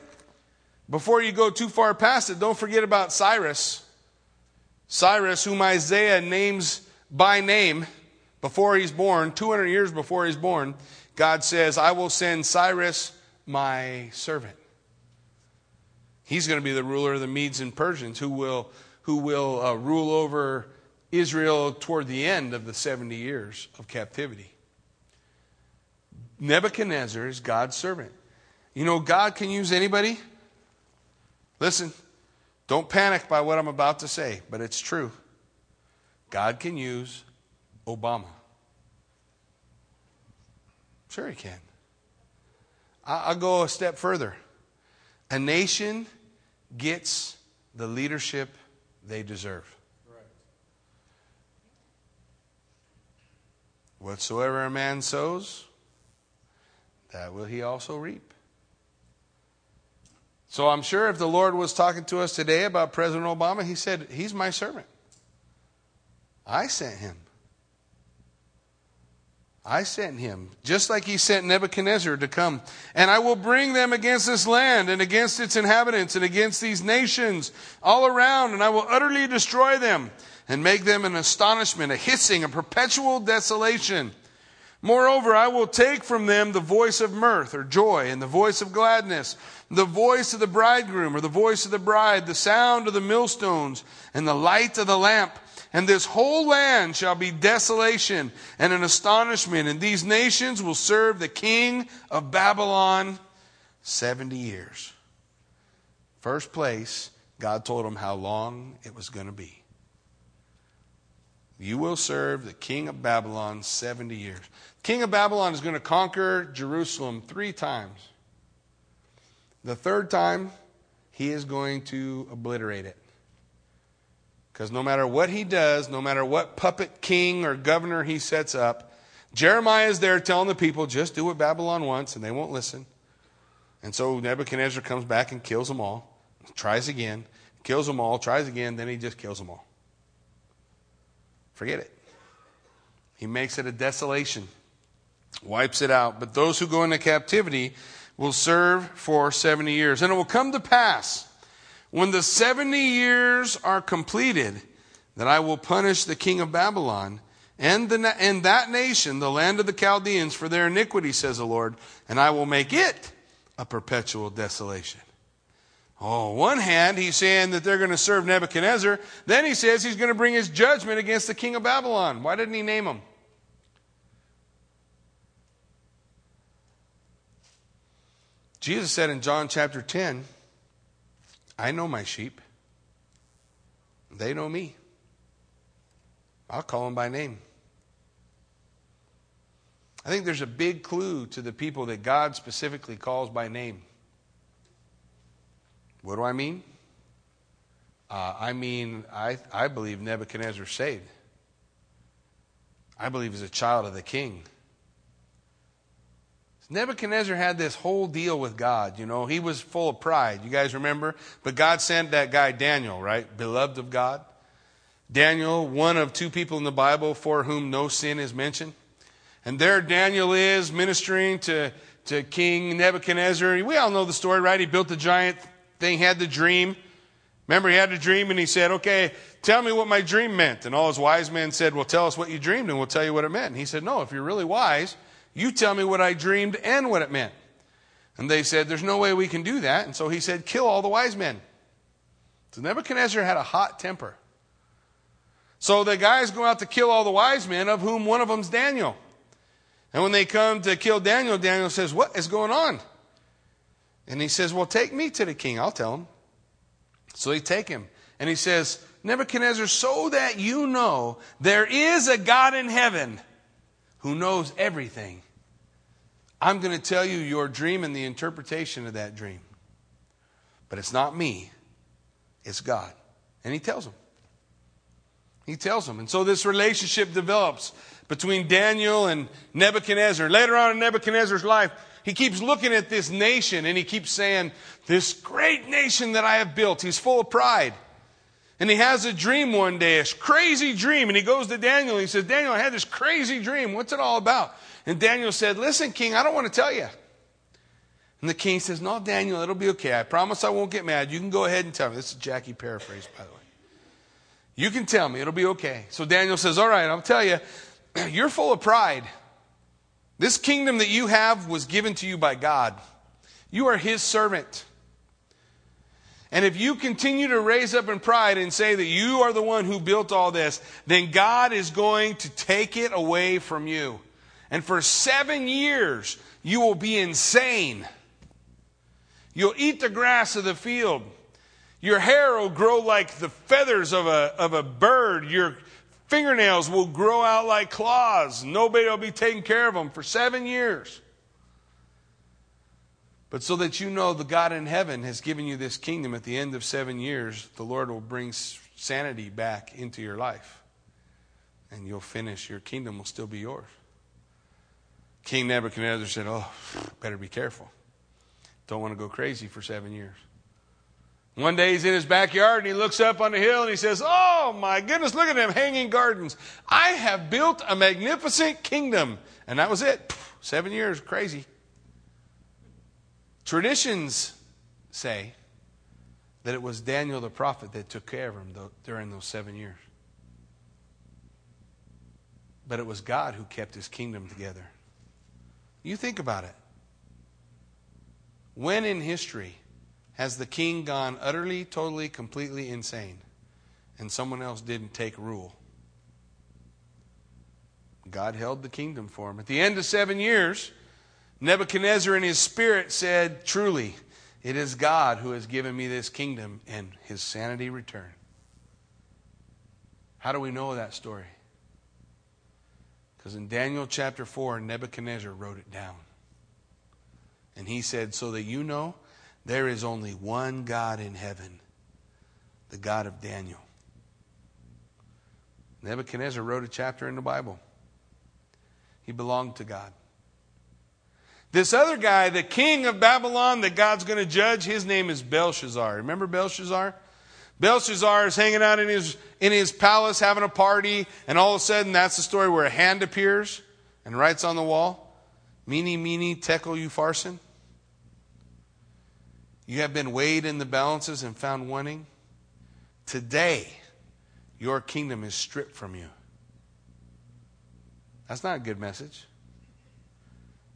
Before you go too far past it, don't forget about Cyrus. Cyrus, whom Isaiah names by name before he's born, two hundred years before he's born, God says, I will send Cyrus, my servant. He's going to be the ruler of the Medes and Persians who will, who will uh, rule over Israel toward the end of the seventy years of captivity. Nebuchadnezzar is God's servant. You know, God can use anybody. Listen. Don't panic by what I'm about to say, but it's true. God can use Obama. Sure he can. I'll go a step further. A nation gets the leadership they deserve. Right. Whatsoever a man sows, that will he also reap. So I'm sure if the Lord was talking to us today about President Obama, he said, he's my servant. I sent him. I sent him, just like he sent Nebuchadnezzar to come. And I will bring them against this land and against its inhabitants and against these nations all around. And I will utterly destroy them and make them an astonishment, a hissing, a perpetual desolation. Moreover, I will take from them the voice of mirth or joy and the voice of gladness, the voice of the bridegroom or the voice of the bride, the sound of the millstones and the light of the lamp. And this whole land shall be desolation and an astonishment. And these nations will serve the king of Babylon seventy years. First place, God told him how long it was going to be. You will serve the king of Babylon seventy years. King of Babylon is going to conquer Jerusalem three times. The third time, he is going to obliterate it. Because no matter what he does, no matter what puppet king or governor he sets up, Jeremiah is there telling the people, just do what Babylon wants, and they won't listen. And so Nebuchadnezzar comes back and kills them all, tries again, kills them all, tries again, then he just kills them all. Forget it. He makes it a desolation, wipes it out. But those who go into captivity will serve for seventy years. And it will come to pass when the seventy years are completed that I will punish the king of Babylon and, the, and that nation, the land of the Chaldeans, for their iniquity, says the Lord, and I will make it a perpetual desolation. Oh, one hand, he's saying that they're going to serve Nebuchadnezzar. Then he says he's going to bring his judgment against the king of Babylon. Why didn't he name him? Jesus said in John chapter ten, I know my sheep. They know me. I'll call them by name. I think there's a big clue to the people that God specifically calls by name. What do I mean? Uh, I mean, I, I believe Nebuchadnezzar saved. I believe he's a child of the king. Nebuchadnezzar had this whole deal with God. You know, he was full of pride. You guys remember? But God sent that guy Daniel, right? Beloved of God. Daniel, one of two people in the Bible for whom no sin is mentioned. And there Daniel is ministering to, to King Nebuchadnezzar. We all know the story, right? He built the giant thing, had the dream. Remember, he had a dream and he said, okay, tell me what my dream meant. And all his wise men said, well, tell us what you dreamed and we'll tell you what it meant. And he said, no, if you're really wise, you tell me what I dreamed and what it meant. And they said, there's no way we can do that. And so he said, kill all the wise men. So Nebuchadnezzar had a hot temper. So the guys go out to kill all the wise men, of whom one of them's Daniel. And when they come to kill Daniel, Daniel says, what is going on? And he says, well, take me to the king. I'll tell him. So they take him. And he says, Nebuchadnezzar, so that you know there is a God in heaven who knows everything, I'm going to tell you your dream and the interpretation of that dream. But it's not me. It's God. And he tells him. He tells him. And so this relationship develops between Daniel and Nebuchadnezzar. Later on in Nebuchadnezzar's life, he keeps looking at this nation and he keeps saying, this great nation that I have built. He's full of pride. And he has a dream one day, a crazy dream. And he goes to Daniel and he says, Daniel, I had this crazy dream. What's it all about? And Daniel said, listen, king, I don't want to tell you. And the king says, no, Daniel, it'll be okay. I promise I won't get mad. You can go ahead and tell me. This is Jackie paraphrase, by the way. You can tell me. It'll be okay. So Daniel says, all right, I'll tell you. You're full of pride. This kingdom that you have was given to you by God. You are his servant. And if you continue to raise up in pride and say that you are the one who built all this, then God is going to take it away from you. And for seven years, you will be insane. You'll eat the grass of the field. Your hair will grow like the feathers of a, of a bird. Your fingernails will grow out like claws. Nobody will be taking care of them for seven years. But so that you know the God in heaven has given you this kingdom, at the end of seven years, the Lord will bring sanity back into your life. And you'll finish. Your kingdom will still be yours. King Nebuchadnezzar said, oh, better be careful. Don't want to go crazy for seven years. One day he's in his backyard and he looks up on the hill and he says, oh my goodness, look at them hanging gardens. I have built a magnificent kingdom. And that was it. Seven years, crazy. Traditions say that it was Daniel the prophet that took care of him during those seven years. But it was God who kept his kingdom together. You think about it. When in history has the king gone utterly, totally, completely insane and someone else didn't take rule? God held the kingdom for him. At the end of seven years, Nebuchadnezzar in his spirit said, truly, it is God who has given me this kingdom, and his sanity returned. How do we know that story? Because in Daniel chapter four, Nebuchadnezzar wrote it down. And he said, so that you know, there is only one God in heaven, the God of Daniel. Nebuchadnezzar wrote a chapter in the Bible. He belonged to God. This other guy, the king of Babylon that God's going to judge, his name is Belshazzar. Remember Belshazzar? Belshazzar is hanging out in his in his palace having a party, and all of a sudden that's the story where a hand appears and writes on the wall, Meenie, meenie, tekel, upharsin. You have been weighed in the balances and found wanting. Today, your kingdom is stripped from you. That's not a good message.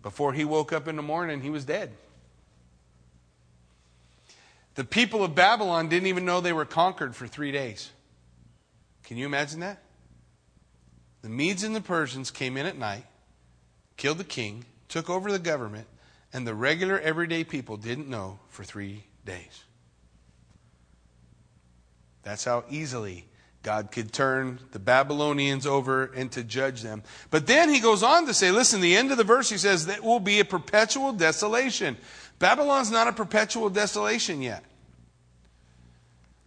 Before he woke up in the morning, he was dead. The people of Babylon didn't even know they were conquered for three days. Can you imagine that? The Medes and the Persians came in at night, killed the king, took over the government, and the regular everyday people didn't know for three days. That's how easily God could turn the Babylonians over and to judge them. But then he goes on to say, listen, the end of the verse, he says, that will be a perpetual desolation. Babylon's not a perpetual desolation yet.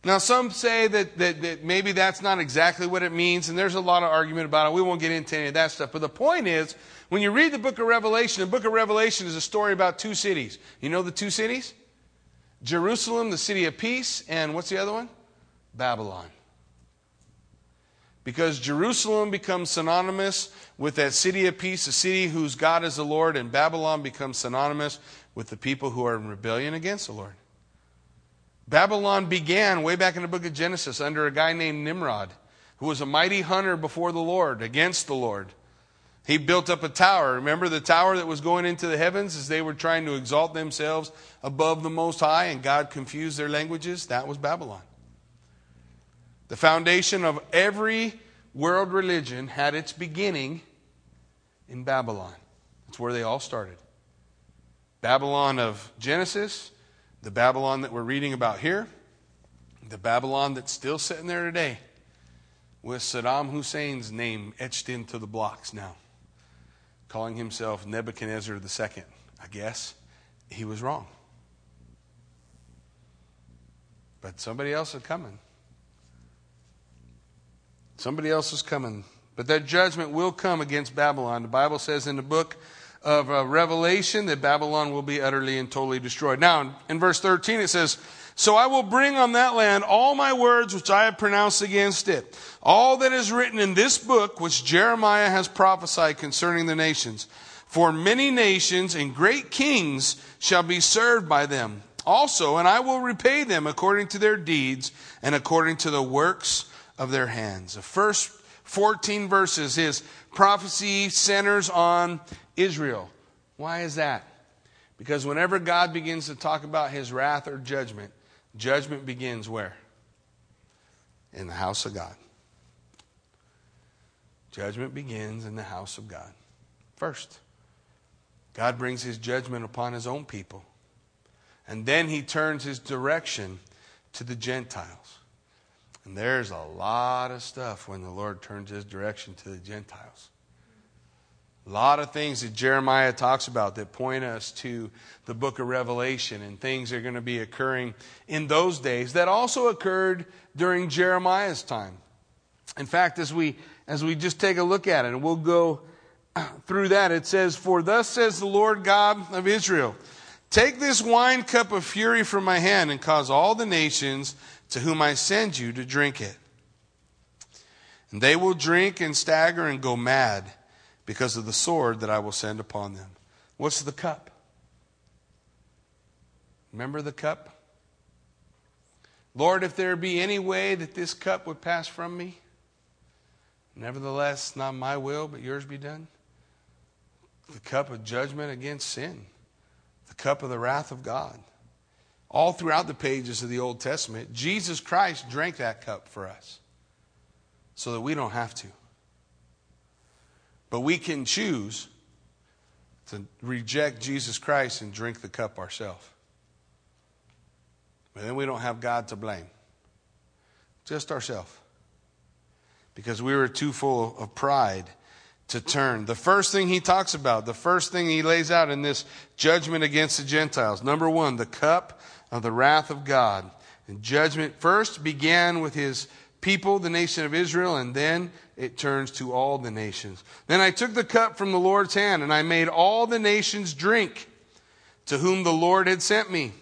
Now, some say that, that, that maybe that's not exactly what it means, and there's a lot of argument about it. We won't get into any of that stuff. But the point is, when you read the book of Revelation, the book of Revelation is a story about two cities. You know the two cities? Jerusalem, the city of peace, and what's the other one? Babylon. Because Jerusalem becomes synonymous with that city of peace, a city whose God is the Lord, and Babylon becomes synonymous with the people who are in rebellion against the Lord. Babylon began way back in the book of Genesis under a guy named Nimrod, who was a mighty hunter before the Lord, against the Lord. He built up a tower. Remember the tower that was going into the heavens as they were trying to exalt themselves above the Most High, and God confused their languages? That was Babylon. The foundation of every world religion had its beginning in Babylon. That's where they all started. Babylon of Genesis, the Babylon that we're reading about here, the Babylon that's still sitting there today with Saddam Hussein's name etched into the blocks now, calling himself Nebuchadnezzar the Second. I guess he was wrong. But somebody else is coming. Somebody else is coming. But that judgment will come against Babylon. The Bible says in the book of uh, Revelation that Babylon will be utterly and totally destroyed. Now, in, in verse thirteen, it says, "So I will bring on that land all my words which I have pronounced against it, all that is written in this book which Jeremiah has prophesied concerning the nations. For many nations and great kings shall be served by them also, and I will repay them according to their deeds and according to the works of their hands." The first fourteen verses is prophecy centers on Israel. Why is that? Because whenever God begins to talk about his wrath or judgment, judgment begins where? In the house of God. Judgment begins in the house of God. First, God brings his judgment upon his own people. And then he turns his direction to the Gentiles. And there's a lot of stuff when the Lord turns his direction to the Gentiles. A lot of things that Jeremiah talks about that point us to the book of Revelation and things that are going to be occurring in those days that also occurred during Jeremiah's time. In fact, as we as we just take a look at it, and we'll go through that, it says, "For thus says the Lord God of Israel, take this wine cup of fury from my hand and cause all the nations to whom I send you to drink it. And they will drink and stagger and go mad because of the sword that I will send upon them." What's the cup? Remember the cup? "Lord, if there be any way that this cup would pass from me, nevertheless, not my will, but yours be done." The cup of judgment against sin. The cup of the wrath of God. All throughout the pages of the Old Testament, Jesus Christ drank that cup for us so that we don't have to. But we can choose to reject Jesus Christ and drink the cup ourselves. But then we don't have God to blame. Just ourselves. Because we were too full of pride to turn. The first thing he talks about, the first thing he lays out in this judgment against the Gentiles. Number one, the cup of the wrath of God. And judgment first began with his people, the nation of Israel, and then it turns to all the nations. "Then I took the cup from the Lord's hand, and I made all the nations drink to whom the Lord had sent me.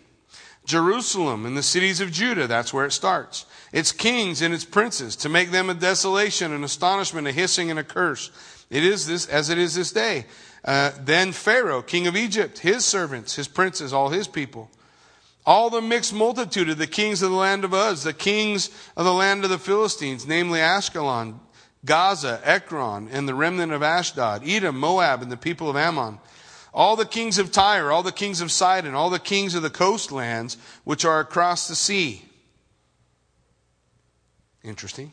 Jerusalem and the cities of Judah," that's where it starts, "its kings and its princes, to make them a desolation, an astonishment, a hissing, and a curse. It is this as it is this day. Uh, then Pharaoh, king of Egypt, his servants, his princes, all his people, all the mixed multitude of the kings of the land of Uz, the kings of the land of the Philistines, namely Ashkelon, Gaza, Ekron, and the remnant of Ashdod, Edom, Moab, and the people of Ammon, all the kings of Tyre, all the kings of Sidon, all the kings of the coastlands which are across the sea." Interesting.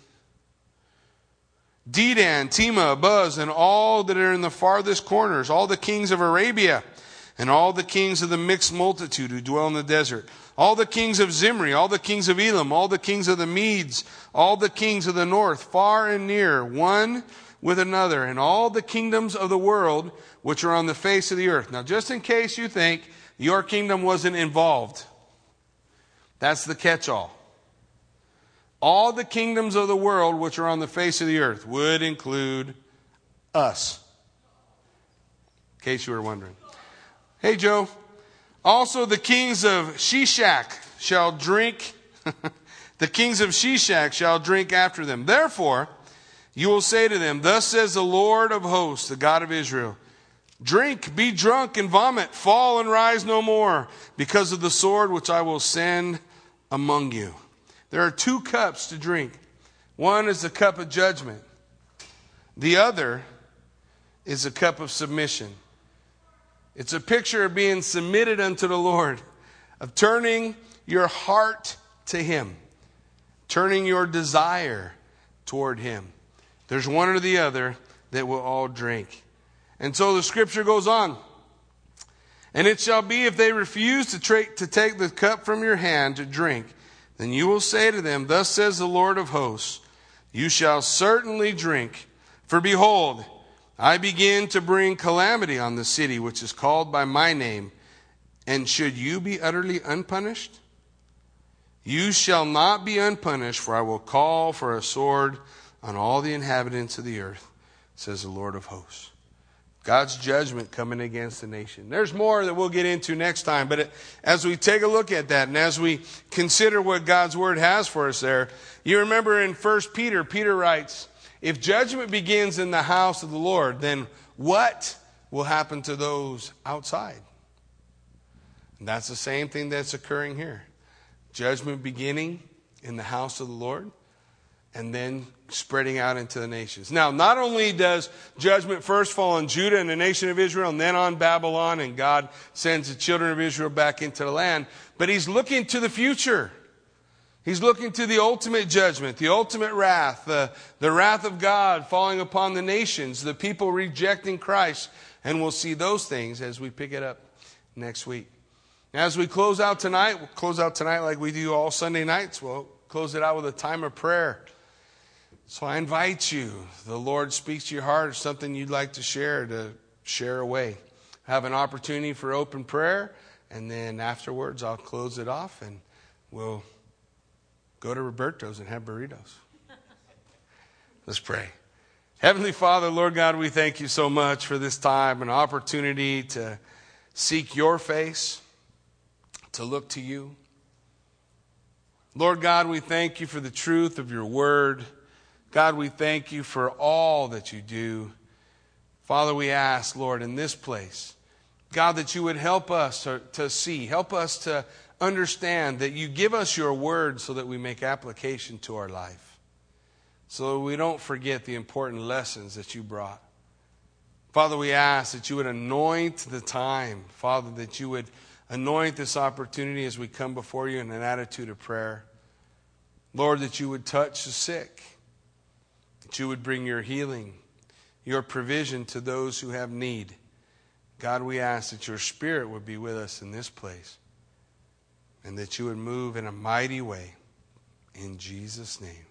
"Dedan, Tema, Buz, and all that are in the farthest corners, all the kings of Arabia, and all the kings of the mixed multitude who dwell in the desert, all the kings of Zimri, all the kings of Elam, all the kings of the Medes, all the kings of the north, far and near, one with another, and all the kingdoms of the world which are on the face of the earth." Now, just in case you think your kingdom wasn't involved, that's the catch-all. All the kingdoms of the world which are on the face of the earth would include us. In case you were wondering. Hey, Joe. "Also the kings of Shishak shall drink. The kings of Shishak shall drink after them. Therefore, You will say to them, thus says the Lord of hosts, the God of Israel, drink, be drunk, and vomit, fall and rise no more, because of the sword which I will send among you. There are two cups to drink. One is the cup of judgment. The other is a cup of submission. It's a picture of being submitted unto the Lord, of turning your heart to him, turning your desire toward him. There's one or the other that will all drink. And so the scripture goes on. And it shall be, if they refuse to, tra- to take the cup from your hand to drink, then you will say to them, thus says the Lord of hosts, you shall certainly drink. For behold, I begin to bring calamity on the city, which is called by my name. And should you be utterly unpunished? You shall not be unpunished, for I will call for a sword on all the inhabitants of the earth, says the Lord of hosts. God's judgment coming against the nation. There's more that we'll get into next time, but as we take a look at that and as we consider what God's word has for us there, you remember in First Peter, Peter writes, if judgment begins in the house of the Lord, then what will happen to those outside? And that's the same thing that's occurring here. Judgment beginning in the house of the Lord, and then spreading out into the nations. Now, not only does judgment first fall on Judah and the nation of Israel, and then on Babylon, and God sends the children of Israel back into the land, but he's looking to the future. He's looking to the ultimate judgment, the ultimate wrath, the, the wrath of God falling upon the nations, the people rejecting Christ, and we'll see those things as we pick it up next week. As we close out tonight, we'll close out tonight like we do all Sunday nights. We'll close it out with a time of prayer. So I invite you, the Lord speaks to your heart, if something you'd like to share, to share away. Have an opportunity for open prayer, and then afterwards I'll close it off and we'll go to Roberto's and have burritos. Let's pray. Heavenly Father, Lord God, we thank you so much for this time, an opportunity to seek your face, to look to you. Lord God, we thank you for the truth of your word. God, we thank you for all that you do. Father, we ask, Lord, in this place, God, that you would help us to, to see, help us to understand that you give us your word so that we make application to our life, so we don't forget the important lessons that you brought. Father, we ask that you would anoint the time, Father, that you would anoint this opportunity as we come before you in an attitude of prayer. Lord, that you would touch the sick, that you would bring your healing, your provision to those who have need. God, we ask that your spirit would be with us in this place and that you would move in a mighty way. In Jesus' name.